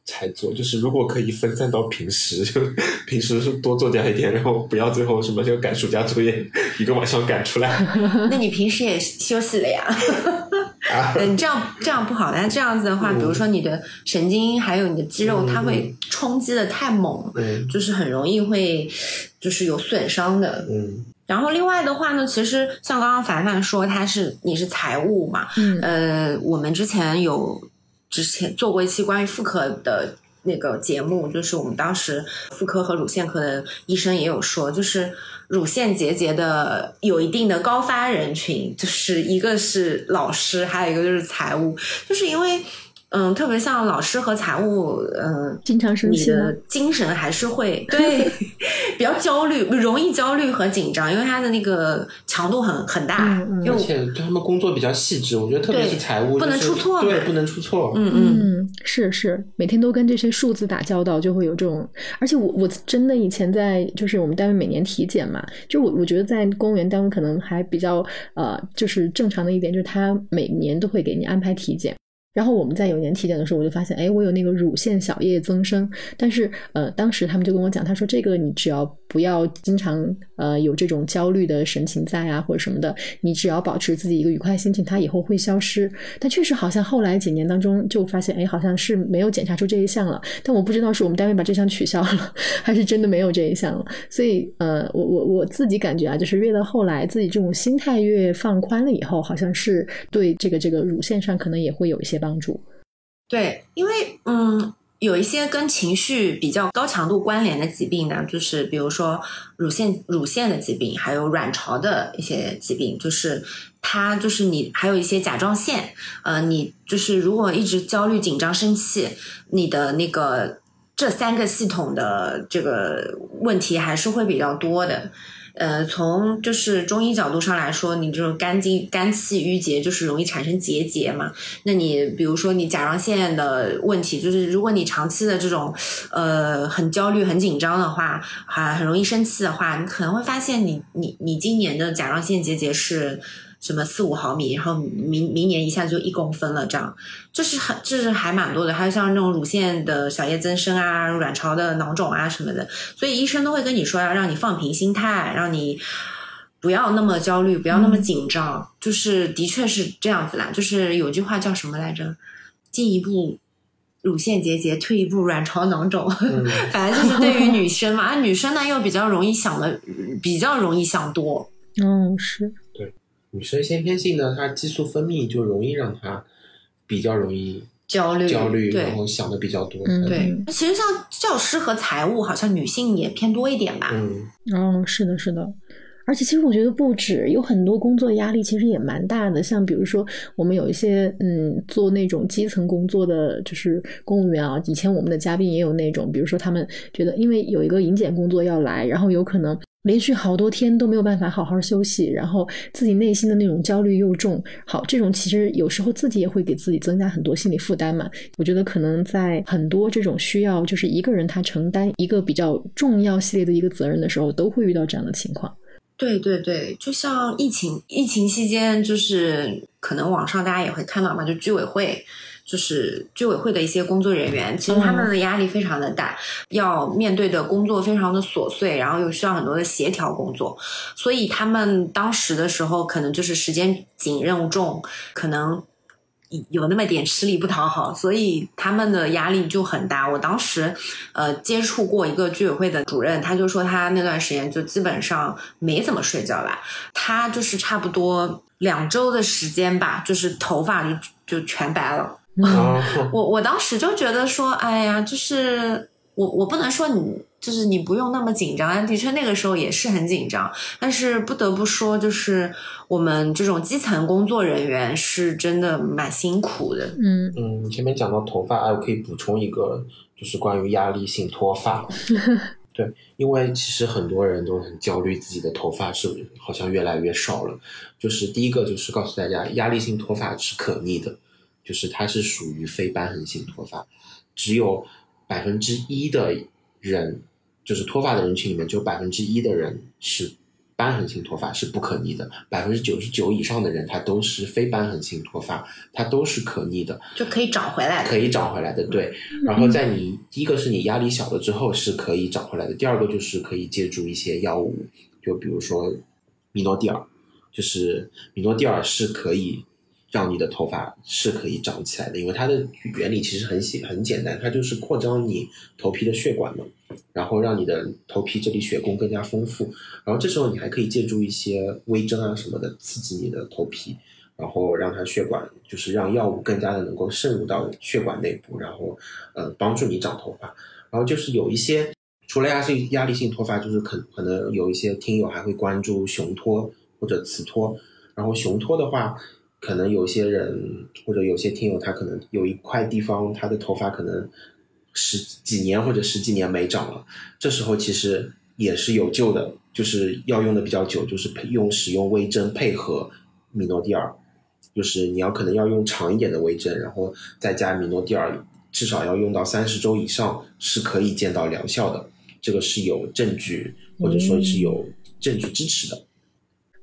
才做，就是如果可以分散到平时，就平时是多做加一点，然后不要最后什么就赶暑假作业一个晚上赶出来。那你平时也休息了呀？你这样这样不好，但这样子的话、嗯、比如说你的神经还有你的肌肉、嗯、它会冲击的太猛、嗯、就是很容易会就是有损伤的。嗯，然后另外的话呢，其实像刚刚凡凡说他是你是财务嘛、嗯、呃我们之前有之前做过一期关于妇科的那个节目，就是我们当时妇科和乳腺科的医生也有说，就是乳腺结节的有一定的高发人群，就是一个是老师，还有一个就是财务，就是因为嗯，特别像老师和财务，嗯，经常生气，你的精神还是会对比较焦虑，容易焦虑和紧张，因为他的那个强度很很大，嗯嗯、而且对他们工作比较细致，我觉得特别是财务、就是、不能出错，对，不能出错，嗯嗯，是是，每天都跟这些数字打交道，就会有这种，而且我我真的以前在就是我们单位每年体检嘛，就我我觉得在公务员单位可能还比较呃，就是正常的一点，就是他每年都会给你安排体检。然后我们在有年体检的时候，我就发现，哎，我有那个乳腺小叶增生，但是呃，当时他们就跟我讲，他说这个你只要不要经常呃有这种焦虑的神情在啊或者什么的，你只要保持自己一个愉快心情，它以后会消失。但确实好像后来几年当中就发现，哎，好像是没有检查出这一项了，但我不知道是我们单位把这项取消了，还是真的没有这一项了。所以呃，我我我自己感觉啊，就是越到后来自己这种心态越放宽了以后，好像是对这个这个乳腺上可能也会有一些帮助。对，因为嗯，有一些跟情绪比较高强度关联的疾病呢，就是比如说乳腺乳腺的疾病，还有卵巢的一些疾病，就是它就是你还有一些甲状腺，呃，你就是如果一直焦虑、紧张、生气，你的那个这三个系统的这个问题还是会比较多的。呃，从就是中医角度上来说，你这种肝经肝气郁结就是容易产生结节嘛。那你比如说你甲状腺的问题，就是如果你长期的这种呃很焦虑、很紧张的话，还很容易生气的话，你可能会发现你你你今年的甲状腺结节是什么四五毫米，然后明明年一下就一公分了，这样就是很就是还蛮多的。还有像那种乳腺的小叶增生啊、卵巢的囊肿啊什么的，所以医生都会跟你说要让你放平心态，让你不要那么焦虑，不要那么紧张、嗯、就是的确是这样子啦。就是有句话叫什么来着，进一步乳腺结节，退一步卵巢囊肿，反正就是对于女生嘛，女生呢又比较容易想的比较容易想多。嗯，是，对，女生先天性的她激素分泌就容易让她比较容易焦虑焦虑然后想的比较多、嗯、对，其实像教师和财务好像女性也偏多一点吧。嗯，哦，是的是的，而且其实我觉得不止，有很多工作压力其实也蛮大的，像比如说我们有一些嗯做那种基层工作的就是公务员啊，以前我们的嘉宾也有那种，比如说他们觉得因为有一个迎检工作要来，然后有可能连续好多天都没有办法好好休息，然后自己内心的那种焦虑又重，好，这种其实有时候自己也会给自己增加很多心理负担嘛。我觉得可能在很多这种需要就是一个人他承担一个比较重要系列的一个责任的时候，都会遇到这样的情况。对对对，就像疫情疫情期间，就是可能网上大家也会看到嘛，就居委会就是居委会的一些工作人员，其实他们的压力非常的大，嗯、要面对的工作非常的琐碎，然后又需要很多的协调工作，所以他们当时的时候可能就是时间紧任务重，可能有那么点吃力不讨好，所以他们的压力就很大。我当时呃接触过一个居委会的主任，他就说他那段时间就基本上没怎么睡觉啦，他就是差不多两周的时间吧，就是头发就就全白了。嗯、我我当时就觉得说，哎呀，就是我我不能说你就是你不用那么紧张，但的确那个时候也是很紧张，但是不得不说，就是我们这种基层工作人员是真的蛮辛苦的。嗯嗯，你前面讲到头发，哎，我可以补充一个，就是关于压力性脱发。对，因为其实很多人都很焦虑自己的头发是好像越来越少了。就是第一个就是告诉大家，压力性脱发是可逆的。就是它是属于非瘢痕性脱发，只有百分之一的人，就是脱发的人群里面，只有百分之一的人是瘢痕性脱发，是不可逆的。百分之九十九以上的人，它都是非瘢痕性脱发，它都是可逆的，就可以长回来的，可以长回来的。对，然后在你第一个是你压力小了之后是可以长回来的，第二个就是可以借助一些药物，就比如说米诺地尔，就是米诺地尔是可以。让你的头发是可以长起来的，因为它的原理其实很很简单，它就是扩张你头皮的血管嘛，然后让你的头皮这里血供更加丰富，然后这时候你还可以借助一些微针啊什么的刺激你的头皮，然后让它血管就是让药物更加的能够渗入到血管内部，然后呃帮助你长头发。然后就是有一些除了压力压力性脱发，就是可可能有一些听友还会关注雄脱或者雌脱，然后雄脱的话。可能有些人或者有些听友他可能有一块地方他的头发可能十几年或者十几年没长了，这时候其实也是有救的，就是要用的比较久，就是用使用微针配合米诺地尔，就是你要可能要用长一点的微针，然后再加米诺地尔，至少要用到三十周以上是可以见到疗效的，这个是有证据或者说是有证据支持的。嗯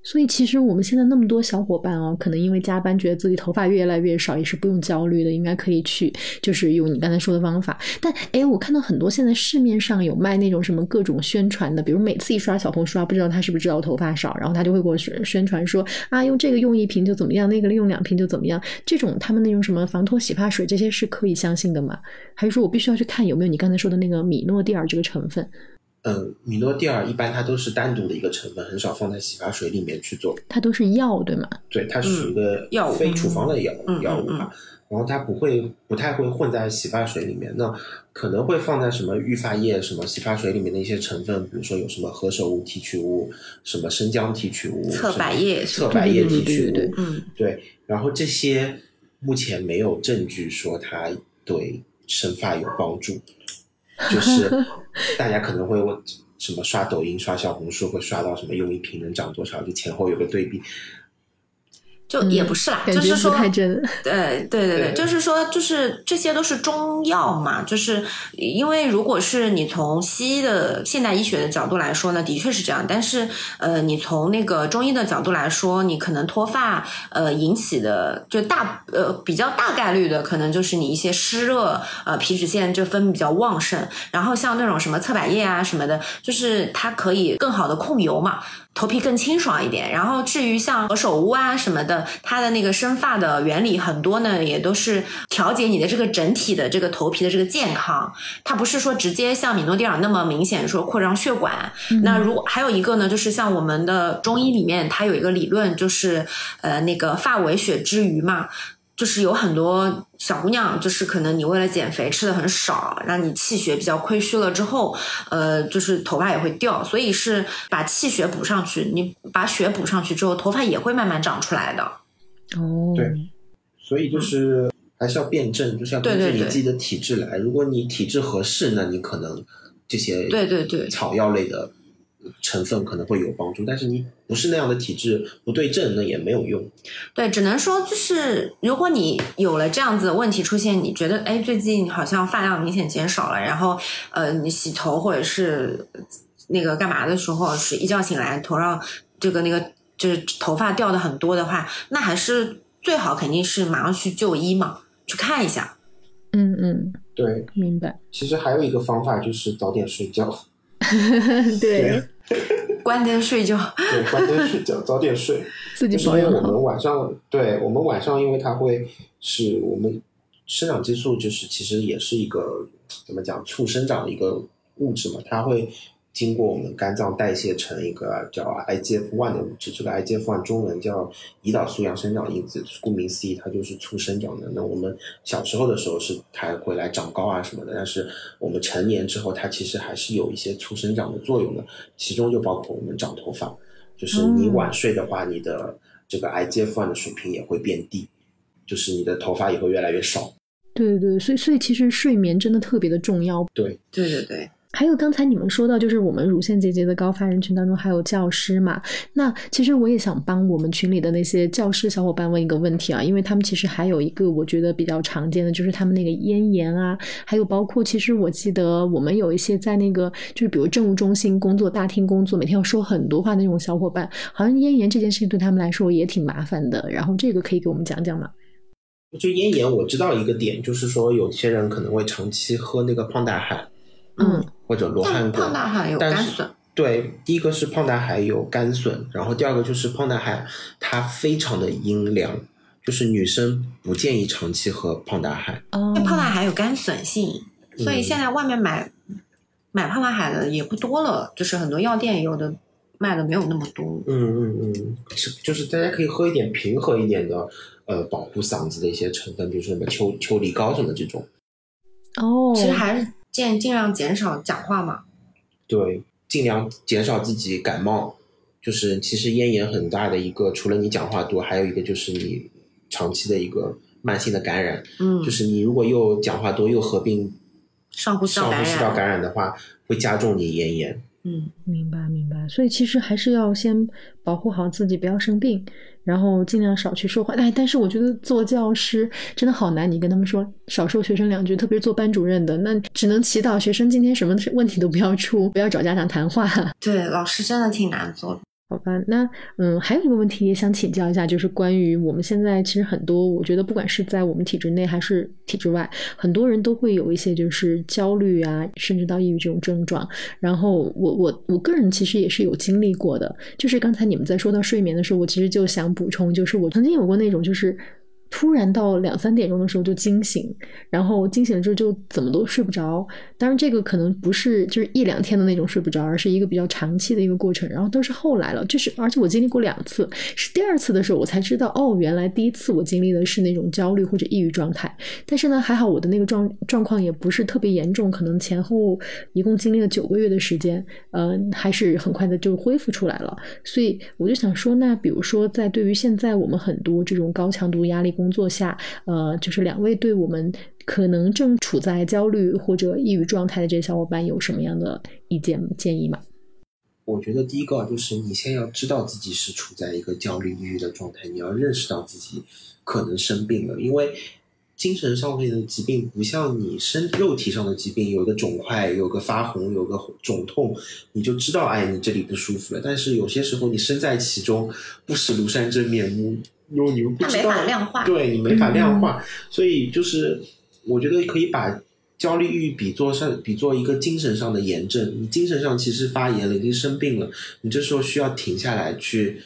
所以其实我们现在那么多小伙伴哦，可能因为加班觉得自己头发越来越少，也是不用焦虑的，应该可以去就是用你刚才说的方法。但诶我看到很多现在市面上有卖那种什么各种宣传的，比如每次一刷小红书啊，不知道他是不是知道头发少，然后他就会给我宣传说啊用这个用一瓶就怎么样，那个用两瓶就怎么样，这种他们那种什么防脱洗发水这些是可以相信的吗？还是说我必须要去看有没有你刚才说的那个米诺地尔这个成分？嗯，米诺地尔一般它都是单独的一个成分，很少放在洗发水里面去做。它都是药对吗？对，它是一个非处方的药、嗯、药物吧、嗯嗯嗯。然后它不会不太会混在洗发水里面，那可能会放在什么育发液、什么洗发水里面的一些成分，比如说有什么何首乌提取物、什么生姜提取物、侧柏叶、侧柏叶提取物，对对对对对，嗯，对。然后这些目前没有证据说它对生发有帮助。就是大家可能会什么刷抖音刷小红书会刷到什么用一瓶能长多少，就前后有个对比，就也不是啦、嗯、就是说太真对对对对，就是说就是这些都是中药嘛，就是因为如果是你从西医的现代医学的角度来说呢，的确是这样，但是呃你从那个中医的角度来说，你可能脱发呃引起的就大呃比较大概率的可能就是你一些湿热呃皮脂腺就分泌比较旺盛，然后像那种什么侧柏叶啊什么的，就是它可以更好的控油嘛，头皮更清爽一点。然后至于像何首乌啊什么的，它的那个生发的原理很多呢，也都是调节你的这个整体的这个头皮的这个健康，它不是说直接像米诺地尔那么明显说扩张血管、嗯、那如果还有一个呢，就是像我们的中医里面它有一个理论，就是呃那个发为血之余嘛，就是有很多小姑娘，就是可能你为了减肥吃的很少，让你气血比较亏虚了之后，呃，就是头发也会掉，所以是把气血补上去，你把血补上去之后，头发也会慢慢长出来的。哦，对，所以就是还是要辩证，就是要根据你自己的体质来。对对对，如果你体质合适，那你可能这些对对对草药类的成分可能会有帮助，但是你不是那样的体质不对症那也没有用。对，只能说就是如果你有了这样子的问题出现，你觉得哎最近好像发量明显减少了，然后呃你洗头或者是那个干嘛的时候是一觉醒来头上这个那个就是头发掉的很多的话，那还是最好肯定是马上去就医嘛，去看一下。嗯嗯，对，明白。其实还有一个方法就是早点睡觉。对，关灯睡觉。对，关灯睡觉，早点睡。自己保养好。就是因为我们晚上，对我们晚上，因为它会是我们生长激素，就是其实也是一个怎么讲促生长的一个物质嘛，它会经过我们肝脏代谢成一个叫 I G F 一 的物质，这个 I G F 一 中文叫胰岛素样生长因子，顾名思义，它就是促生长的。那我们小时候的时候是它会来长高啊什么的，但是我们成年之后，它其实还是有一些促生长的作用的，其中就包括我们长头发，就是你晚睡的话，你的这个 I G F 一 的水平也会变低，就是你的头发也会越来越少。对对，所以所以其实睡眠真的特别的重要。对对对对。还有刚才你们说到就是我们乳腺结节的高发人群当中还有教师嘛，那其实我也想帮我们群里的那些教师小伙伴问一个问题啊，因为他们其实还有一个我觉得比较常见的就是他们那个咽炎啊，还有包括其实我记得我们有一些在那个就是比如政务中心工作大厅工作每天要说很多话的那种小伙伴，好像咽炎这件事情对他们来说也挺麻烦的，然后这个可以给我们讲讲吗？就咽炎我知道一个点就是说有些人可能会长期喝那个胖大海，嗯，或者罗汉果，胖大海有甘笋。对，第一个是胖大海有甘笋，然后第二个就是胖大海它非常的阴凉，就是女生不建议长期喝胖大海。哦，胖大海有甘笋性，所以现在外面买、嗯、买胖大海的也不多了，就是很多药店也有的卖的没有那么多。嗯嗯嗯，是就是大家可以喝一点平和一点的，呃，保护嗓子的一些成分，比如说什么秋秋梨膏什么这种。哦，其实还是。尽尽量减少讲话嘛，对，尽量减少自己感冒。就是其实咽炎很大的一个，除了你讲话多，还有一个就是你长期的一个慢性的感染。嗯，就是你如果又讲话多又合并上呼吸道感染的话，会加重你咽炎。嗯，明白明白。所以其实还是要先保护好自己，不要生病，然后尽量少去说话。哎，但是我觉得做教师真的好难，你跟他们说少说学生两句，特别是做班主任的，那只能祈祷学生今天什么问题都不要出，不要找家长谈话。对，老师真的挺难做的。好吧，那嗯，还有一个问题也想请教一下，就是关于我们现在其实很多，我觉得不管是在我们体制内还是体制外，很多人都会有一些就是焦虑啊，甚至到抑郁这种症状。然后我我我个人其实也是有经历过的，就是刚才你们在说到睡眠的时候，我其实就想补充，就是我曾经有过那种就是突然到两三点钟的时候就惊醒，然后惊醒了之后就怎么都睡不着。当然这个可能不是就是一两天的那种睡不着，而是一个比较长期的一个过程，然后都是后来了，就是而且我经历过两次，是第二次的时候我才知道，哦，原来第一次我经历的是那种焦虑或者抑郁状态。但是呢还好我的那个状状况也不是特别严重，可能前后一共经历了九个月的时间，呃，还是很快的就恢复出来了。所以我就想说，那比如说在对于现在我们很多这种高强度压力工作下，呃，就是两位对我们可能正处在焦虑或者抑郁状态的这些小伙伴有什么样的意见建议吗？我觉得第一个就是你先要知道自己是处在一个焦虑抑郁的状态，你要认识到自己可能生病了，因为精神上面的疾病不像你身肉体上的疾病，有个肿块，有个发红，有个肿痛，你就知道哎，你这里不舒服了。但是有些时候你身在其中，不识庐山真面目。因为你们不知道，没法量化，对，你没法量化、嗯、所以就是我觉得可以把焦虑抑郁比作上比作一个精神上的炎症，你精神上其实发炎了，已经生病了，你这时候需要停下来去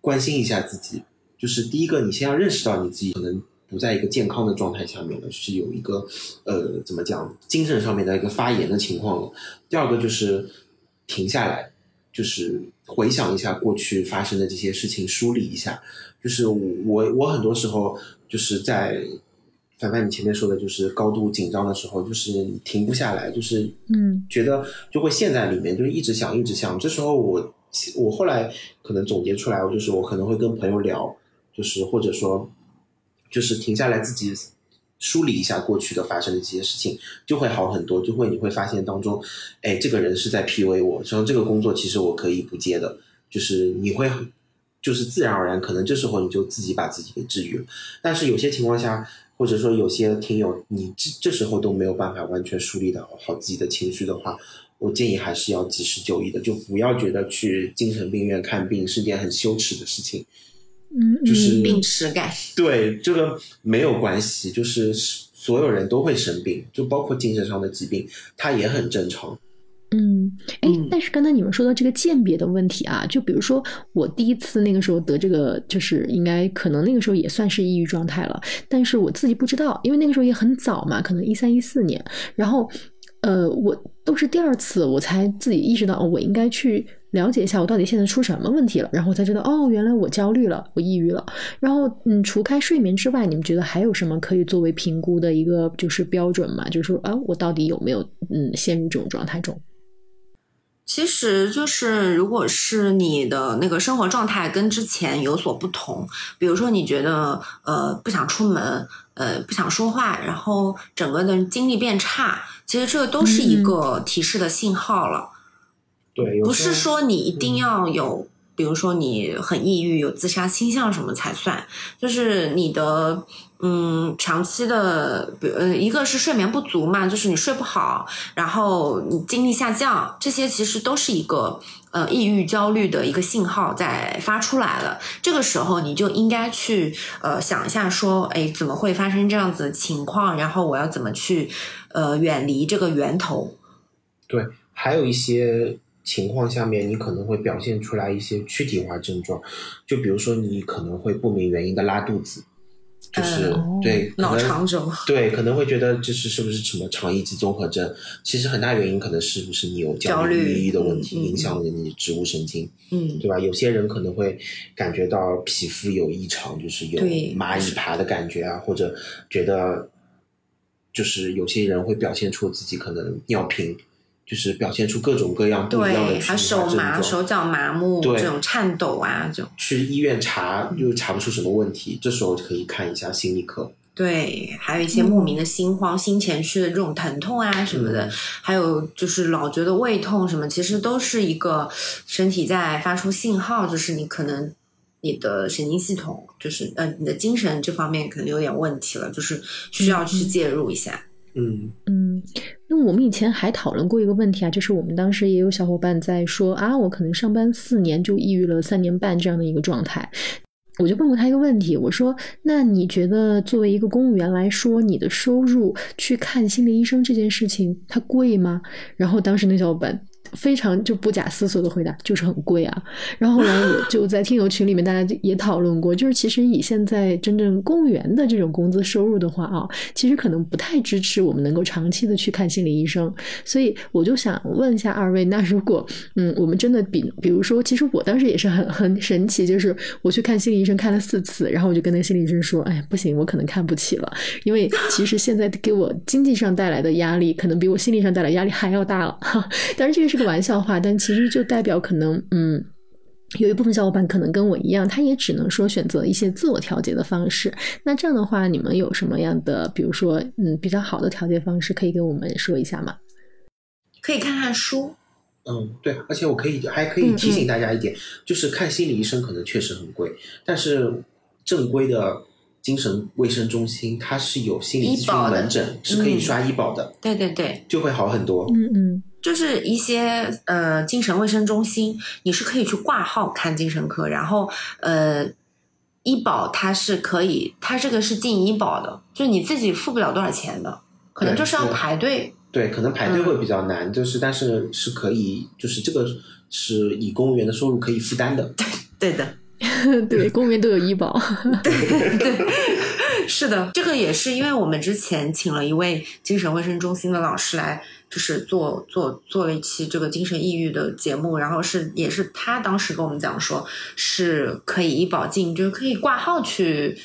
关心一下自己。就是第一个，你先要认识到你自己可能不在一个健康的状态下面了，是有一个呃怎么讲精神上面的一个发炎的情况了。第二个就是停下来，就是回想一下过去发生的这些事情，梳理一下。就是我我很多时候就是在凡凡你前面说的，就是高度紧张的时候，就是停不下来，就是嗯，觉得就会陷在里面，就是一直想一直想。这时候我我后来可能总结出来，就是我可能会跟朋友聊，就是或者说就是停下来自己梳理一下过去的发生的这些事情，就会好很多。就会你会发现当中，哎，这个人是在 P U A 我，像这个工作其实我可以不接的，就是你会。就是自然而然可能这时候你就自己把自己给治愈了。但是有些情况下，或者说有些听友你这这时候都没有办法完全梳理的好自己的情绪的话，我建议还是要及时就医的，就不要觉得去精神病院看病是件很羞耻的事情。嗯，就是病耻感。对，这个没有关系，就是所有人都会生病，就包括精神上的疾病，它也很正常。嗯，哎，但是刚才你们说到这个鉴别的问题啊，就比如说我第一次那个时候得这个，就是应该可能那个时候也算是抑郁状态了，但是我自己不知道，因为那个时候也很早嘛，可能一三一四年，然后呃，我都是第二次我才自己意识到，哦，我应该去了解一下我到底现在出什么问题了，然后才知道哦，原来我焦虑了，我抑郁了。然后嗯，除开睡眠之外，你们觉得还有什么可以作为评估的一个就是标准吗？就是说啊，我到底有没有嗯陷入这种状态中？其实就是如果是你的那个生活状态跟之前有所不同，比如说你觉得呃不想出门，呃不想说话，然后整个的精力变差，其实这都是一个提示的信号了。对，嗯，不是说你一定要有，比如说你很抑郁有自杀倾向什么才算，就是你的嗯长期的呃一个是睡眠不足嘛，就是你睡不好，然后你精力下降，这些其实都是一个呃抑郁焦虑的一个信号在发出来了。这个时候你就应该去呃想一下说，哎，怎么会发生这样子的情况，然后我要怎么去呃远离这个源头。对，还有一些情况下面你可能会表现出来一些躯体化症状，就比如说你可能会不明原因的拉肚子，就是、呃、对脑肠轴，对，可能会觉得就是是不是什么肠易激综合症，其实很大原因可能是不是你有焦虑的问题，嗯，影响了你植物神经，嗯，对吧？有些人可能会感觉到皮肤有异常，就是有蚂蚁爬的感觉啊，或者觉得就是有些人会表现出自己可能尿频，就是表现出各种各样不一样的区别，手麻、手脚麻木，这种颤抖啊，这种去医院查又查不出什么问题，这时候可以看一下心理科。对，还有一些莫名的心慌、嗯、心前区的这种疼痛啊什么的、嗯、还有就是老觉得胃痛什么，其实都是一个身体在发出信号，就是你可能你的神经系统就是呃你的精神这方面可能有点问题了，就是需要去介入一下。嗯嗯嗯，那我们以前还讨论过一个问题啊，就是我们当时也有小伙伴在说啊，我可能上班四年就抑郁了三年半这样的一个状态。我就问过他一个问题，我说那你觉得作为一个公务员来说，你的收入去看心理医生这件事情它贵吗？然后当时那小伙伴非常就不假思索的回答，就是很贵啊。然后后来也就在听友群里面大家也讨论过，就是其实以现在真正公务员的这种工资收入的话啊，其实可能不太支持我们能够长期的去看心理医生。所以我就想问一下二位，那如果嗯我们真的比比如说，其实我当时也是很很神奇，就是我去看心理医生看了四次，然后我就跟那心理医生说，哎不行，我可能看不起了，因为其实现在给我经济上带来的压力可能比我心理上带来压力还要大了。但是这个是玩笑话，但其实就代表可能嗯有一部分小伙伴可能跟我一样，他也只能说选择一些自我调节的方式。那这样的话你们有什么样的比如说嗯比较好的调节方式可以给我们说一下吗？可以看看书。嗯，对，而且我可以还可以提醒大家一点，嗯嗯，就是看心理医生可能确实很贵，但是正规的精神卫生中心它是有心理咨询门诊，是可以刷医保的、嗯、对对对，就会好很多。嗯嗯，就是一些呃精神卫生中心你是可以去挂号看精神科，然后呃医保它是可以，它这个是进医保的，就是你自己付不了多少钱的，可能就是要排队。 对, 对可能排队会比较难、嗯、就是但是是可以，就是这个是以公务员的收入可以负担的。对对的对，公务员都有医保对对是的，这个也是因为我们之前请了一位精神卫生中心的老师来，就是做做做了一期这个精神抑郁的节目，然后是也是他当时跟我们讲说是可以医保进，就是可以挂号去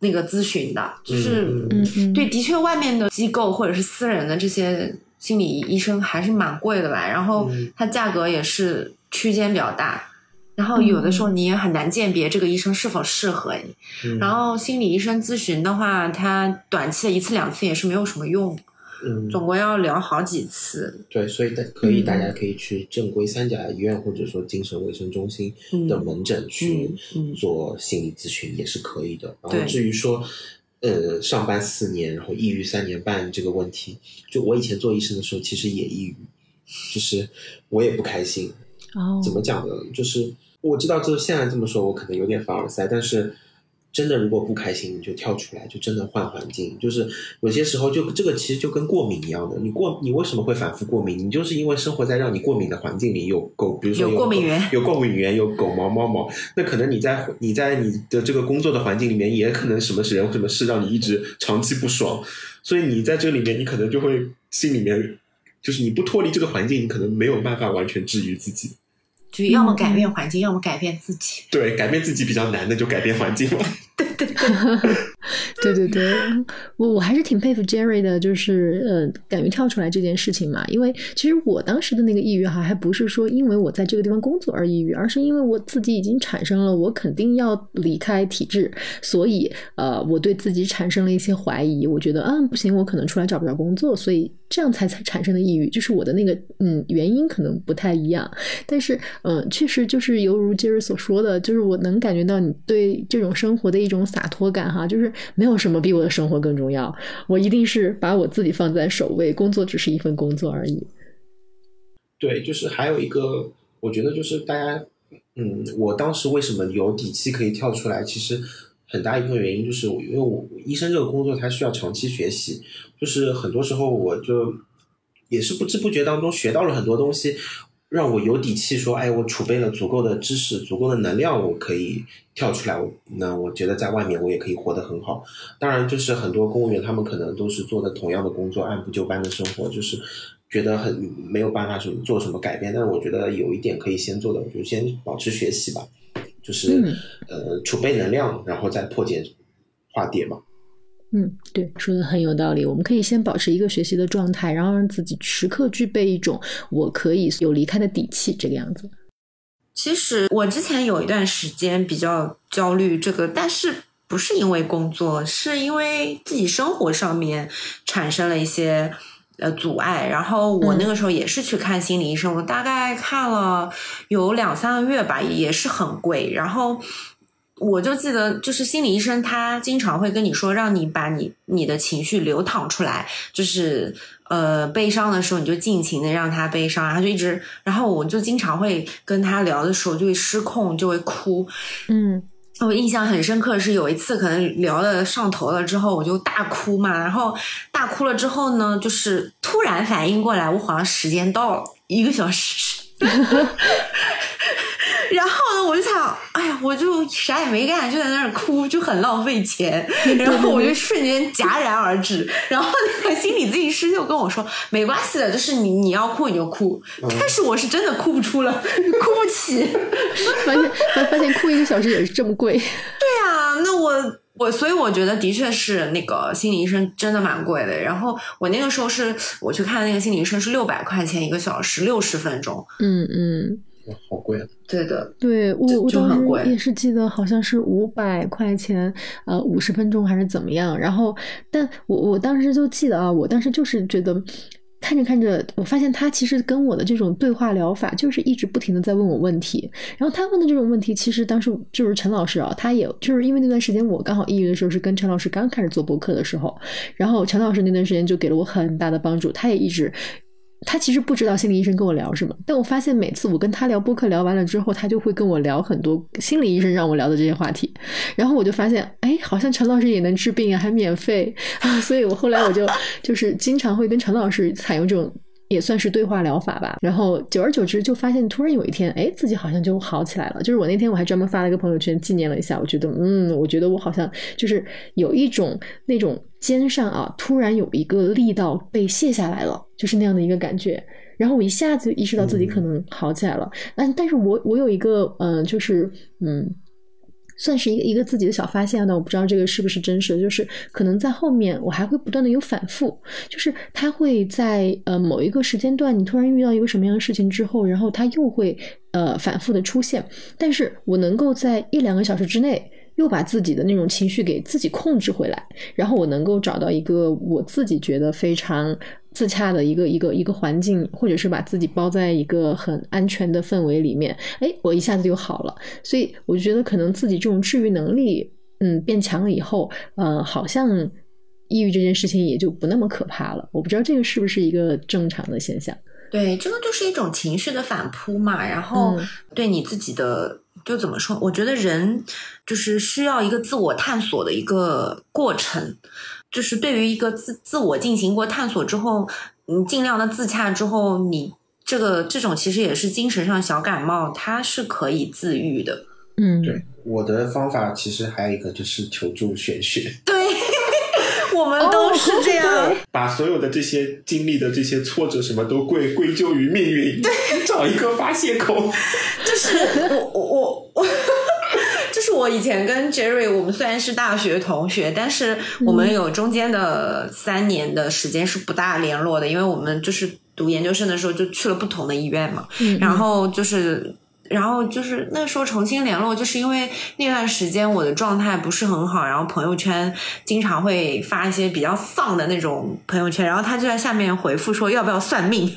那个咨询的，就是、嗯、对，的确外面的机构或者是私人的这些心理医生还是蛮贵的吧，然后它价格也是区间比较大，然后有的时候你也很难鉴别这个医生是否适合你、嗯、然后心理医生咨询的话，他短期的一次两次也是没有什么用，嗯，总归要聊好几次。对，所以可以、嗯、大家可以去正规三甲医院或者说精神卫生中心的门诊去做心理咨询也是可以的、嗯嗯、然后至于说呃上班四年然后抑郁三年半这个问题，就我以前做医生的时候其实也抑郁，就是我也不开心、哦、怎么讲呢，就是我知道就是现在这么说我可能有点凡尔赛，但是真的如果不开心你就跳出来，就真的换环境。就是有些时候就这个其实就跟过敏一样的，你过你为什么会反复过敏，你就是因为生活在让你过敏的环境里，有狗，比如说 有, 有过敏源有过敏源有狗毛猫毛，那可能你在你在你的这个工作的环境里面也可能什么事什么事让你一直长期不爽，所以你在这里面你可能就会心里面就是你不脱离这个环境你可能没有办法完全治愈自己，就要么改变环境、嗯、要么改变自己。对，改变自己比较难的就改变环境了。对对对对对对，我我还是挺佩服 Jerry 的，就是呃，敢于跳出来这件事情嘛。因为其实我当时的那个抑郁哈，还不是说因为我在这个地方工作而抑郁，而是因为我自己已经产生了我肯定要离开体制，所以呃，我对自己产生了一些怀疑，我觉得嗯不行，我可能出来找不着工作，所以这样才才产生的抑郁，就是我的那个嗯原因可能不太一样，但是嗯、呃，确实就是犹如 Jerry 所说的，就是我能感觉到你对这种生活的一种洒脱感哈，就是没有什么比我的生活更重要，我一定是把我自己放在首位，工作只是一份工作而已。对，就是还有一个我觉得就是大家嗯，我当时为什么有底气可以跳出来，其实很大一部分原因就是因为我医生这个工作它需要长期学习，就是很多时候我就也是不知不觉当中学到了很多东西，让我有底气说，哎，我储备了足够的知识，足够的能量，我可以跳出来。那我觉得在外面我也可以活得很好。当然，就是很多公务员他们可能都是做的同样的工作，按部就班的生活，就是觉得很没有办法什么做什么改变。但是我觉得有一点可以先做的，我就先保持学习吧，就是、嗯、呃储备能量，然后再破解化蝶嘛。嗯，对，说的很有道理。我们可以先保持一个学习的状态，然后让自己时刻具备一种我可以有离开的底气，这个样子。其实我之前有一段时间比较焦虑这个，但是不是因为工作，是因为自己生活上面产生了一些呃阻碍。然后我那个时候也是去看心理医生，嗯、我大概看了有两三个月吧，也是很贵。然后我就记得就是心理医生他经常会跟你说让你把你你的情绪流淌出来，就是呃悲伤的时候你就尽情的让他悲伤，然后就一直然后我就经常会跟他聊的时候就会失控就会哭。嗯，我印象很深刻是有一次可能聊的上头了之后我就大哭嘛，然后大哭了之后呢就是突然反应过来我好像时间到了一个小时然后呢我就想哎呀我就啥也没干就在那儿哭就很浪费钱，然后我就瞬间戛然而止然后那个心理咨询师就跟我说没关系的，就是你你要哭你就哭、嗯、但是我是真的哭不出了哭不起发现发现哭一个小时也是这么贵。对啊，那我我所以我觉得的确是那个心理医生真的蛮贵的。然后我那个时候是我去看那个心理医生是六百块钱一个小时，六十分钟。嗯嗯，好贵啊！对的，对我我当时也是记得好像是五百块钱，呃，五十分钟还是怎么样。然后，但我我当时就记得啊，我当时就是觉得。看着看着我发现他其实跟我的这种对话疗法就是一直不停的在问我问题，然后他问的这种问题其实当时就是陈老师啊，他也就是因为那段时间我刚好抑郁的时候是跟陈老师刚开始做播客的时候，然后陈老师那段时间就给了我很大的帮助，他也一直他其实不知道心理医生跟我聊什么，但我发现每次我跟他聊播客聊完了之后他就会跟我聊很多心理医生让我聊的这些话题，然后我就发现哎，好像陈老师也能治病啊，还免费、啊、所以我后来我就就是经常会跟陈老师采用这种也算是对话疗法吧，然后久而久之就发现突然有一天哎，自己好像就好起来了。就是我那天我还专门发了一个朋友圈纪念了一下，我觉得嗯，我觉得我好像就是有一种那种肩上啊突然有一个力道被卸下来了，就是那样的一个感觉，然后我一下子意识到自己可能好起来了。但、嗯、但是我我有一个嗯、呃，就是嗯算是一个一个自己的小发现啊，但我不知道这个是不是真实的，就是可能在后面我还会不断的有反复，就是他会在呃某一个时间段你突然遇到一个什么样的事情之后，然后他又会呃反复的出现，但是我能够在一两个小时之内又把自己的那种情绪给自己控制回来，然后我能够找到一个我自己觉得非常自洽的一个一个一个环境，或者是把自己包在一个很安全的氛围里面，哎，我一下子就好了。所以我觉得可能自己这种治愈能力嗯变强了以后，呃，好像抑郁这件事情也就不那么可怕了。我不知道这个是不是一个正常的现象。对，这个就是一种情绪的反扑嘛，然后对你自己的、嗯、就怎么说，我觉得人就是需要一个自我探索的一个过程，就是对于一个自自我进行过探索之后，你尽量的自洽之后，你这个这种其实也是精神上小感冒，它是可以自愈的。嗯，对，我的方法其实还有一个就是求助玄学。对，我们都是这样、哦、把所有的这些经历的这些挫折什么都归归咎于命运，对，找一个发泄口。就是我我我就是我以前跟 Jerry 我们虽然是大学同学，但是我们有中间的三年的时间是不大联络的，因为我们就是读研究生的时候就去了不同的医院嘛，嗯嗯，然后就是然后就是那时候重新联络，就是因为那段时间我的状态不是很好，然后朋友圈经常会发一些比较丧的那种朋友圈，然后他就在下面回复说要不要算命。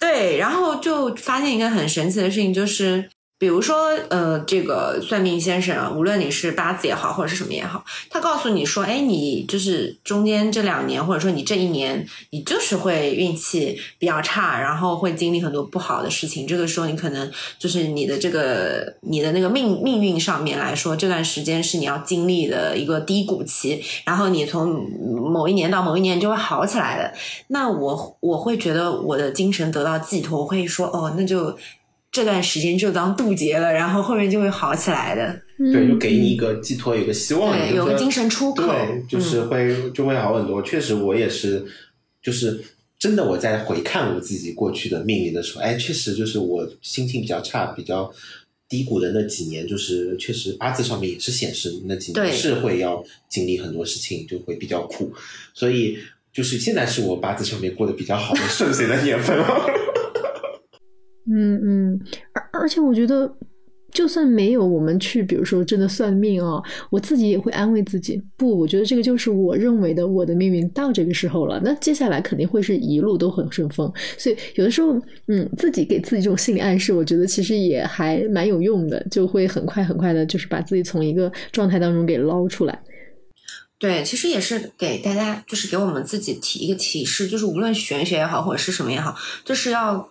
对，然后就发现一个很神奇的事情，就是比如说呃，这个算命先生啊，无论你是八字也好或者是什么也好，他告诉你说，哎，你就是中间这两年或者说你这一年你就是会运气比较差，然后会经历很多不好的事情，这个时候你可能就是你的这个你的那个命命运上面来说，这段时间是你要经历的一个低谷期，然后你从某一年到某一年就会好起来的。那我我会觉得我的精神得到寄托，我会说哦，那就这段时间就当渡劫了，然后后面就会好起来的。对，就给你一个寄托，有个希望，对，有个精神出口，对，就是会、嗯、就会好很多。确实，我也是，就是真的，我在回看我自己过去的命运的时候，哎，确实就是我心情比较差、比较低谷的那几年，就是确实八字上面也是显示那几年是会要经历很多事情，就会比较苦。所以，就是现在是我八字上面过得比较好的顺遂的年份了。嗯嗯，而而且我觉得，就算没有我们去，比如说真的算命啊、哦，我自己也会安慰自己，不，我觉得这个就是我认为的我的命运到这个时候了，那接下来肯定会是一路都很顺风。所以有的时候，嗯，自己给自己这种心理暗示，我觉得其实也还蛮有用的，就会很快很快的，就是把自己从一个状态当中给捞出来。对，其实也是给大家，就是给我们自己提一个提示，就是无论玄学也好，或者是什么也好，就是要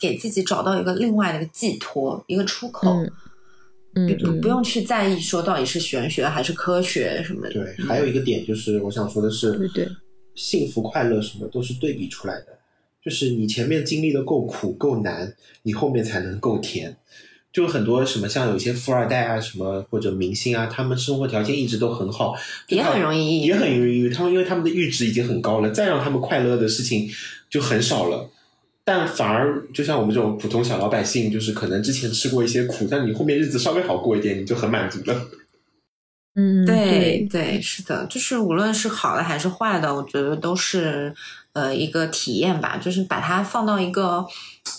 给自己找到一个另外的一个寄托，一个出口。嗯，嗯，不用去在意说到底是玄学还是科学什么的。对，还有一个点就是我想说的是，对对，幸福快乐什么都是对比出来的，就是你前面经历的够苦够难，你后面才能够甜。就很多什么像有些富二代啊什么或者明星啊，他们生活条件一直都很好，也很容易也很容易他们因为他们的阈值已经很高了，再让他们快乐的事情就很少了。但反而就像我们这种普通小老百姓，就是可能之前吃过一些苦，但你后面日子稍微好过一点，你就很满足了。嗯，对对，是的，就是无论是好的还是坏的，我觉得都是呃一个体验吧，就是把它放到一个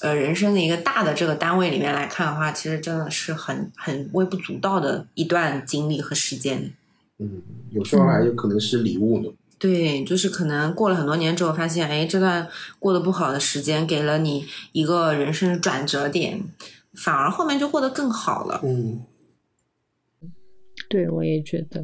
呃人生的一个大的这个单位里面来看的话，其实真的是很很微不足道的一段经历和时间。嗯，有时候还有可能是礼物呢。嗯，对，就是可能过了很多年之后发现，哎，这段过得不好的时间给了你一个人生转折点，反而后面就过得更好了。嗯，对，我也觉得。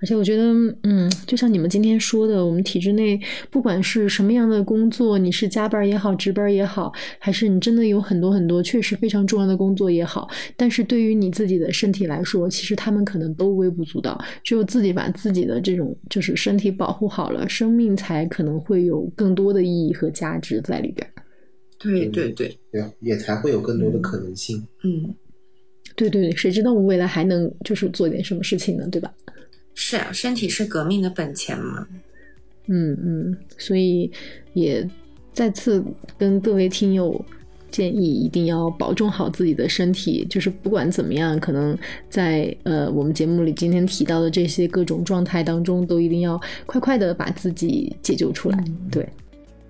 而且我觉得嗯，就像你们今天说的，我们体制内不管是什么样的工作，你是加班也好，值班也好，还是你真的有很多很多确实非常重要的工作也好，但是对于你自己的身体来说，其实他们可能都微不足道，只有自己把自己的这种就是身体保护好了，生命才可能会有更多的意义和价值在里边。对对对，也才会有更多的可能性。嗯，对对对，谁知道我们未来还能就是做点什么事情呢，对吧？是啊，身体是革命的本钱嘛。嗯嗯，所以也再次跟各位听友建议，一定要保重好自己的身体，就是不管怎么样，可能在呃我们节目里今天提到的这些各种状态当中，都一定要快快的把自己解救出来。嗯，对。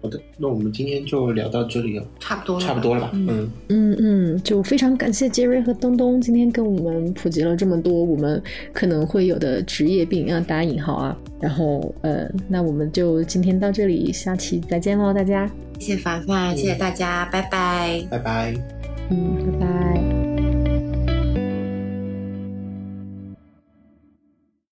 好的，那我们今天就聊到这里了，差不多了，差不多了吧。嗯嗯嗯，就非常感谢杰瑞和东东今天跟我们普及了这么多我们可能会有的职业病啊，打引号啊。然后呃，那我们就今天到这里，下期再见喽，大家。谢谢凡凡，谢谢大家，拜拜，拜拜，嗯，拜拜。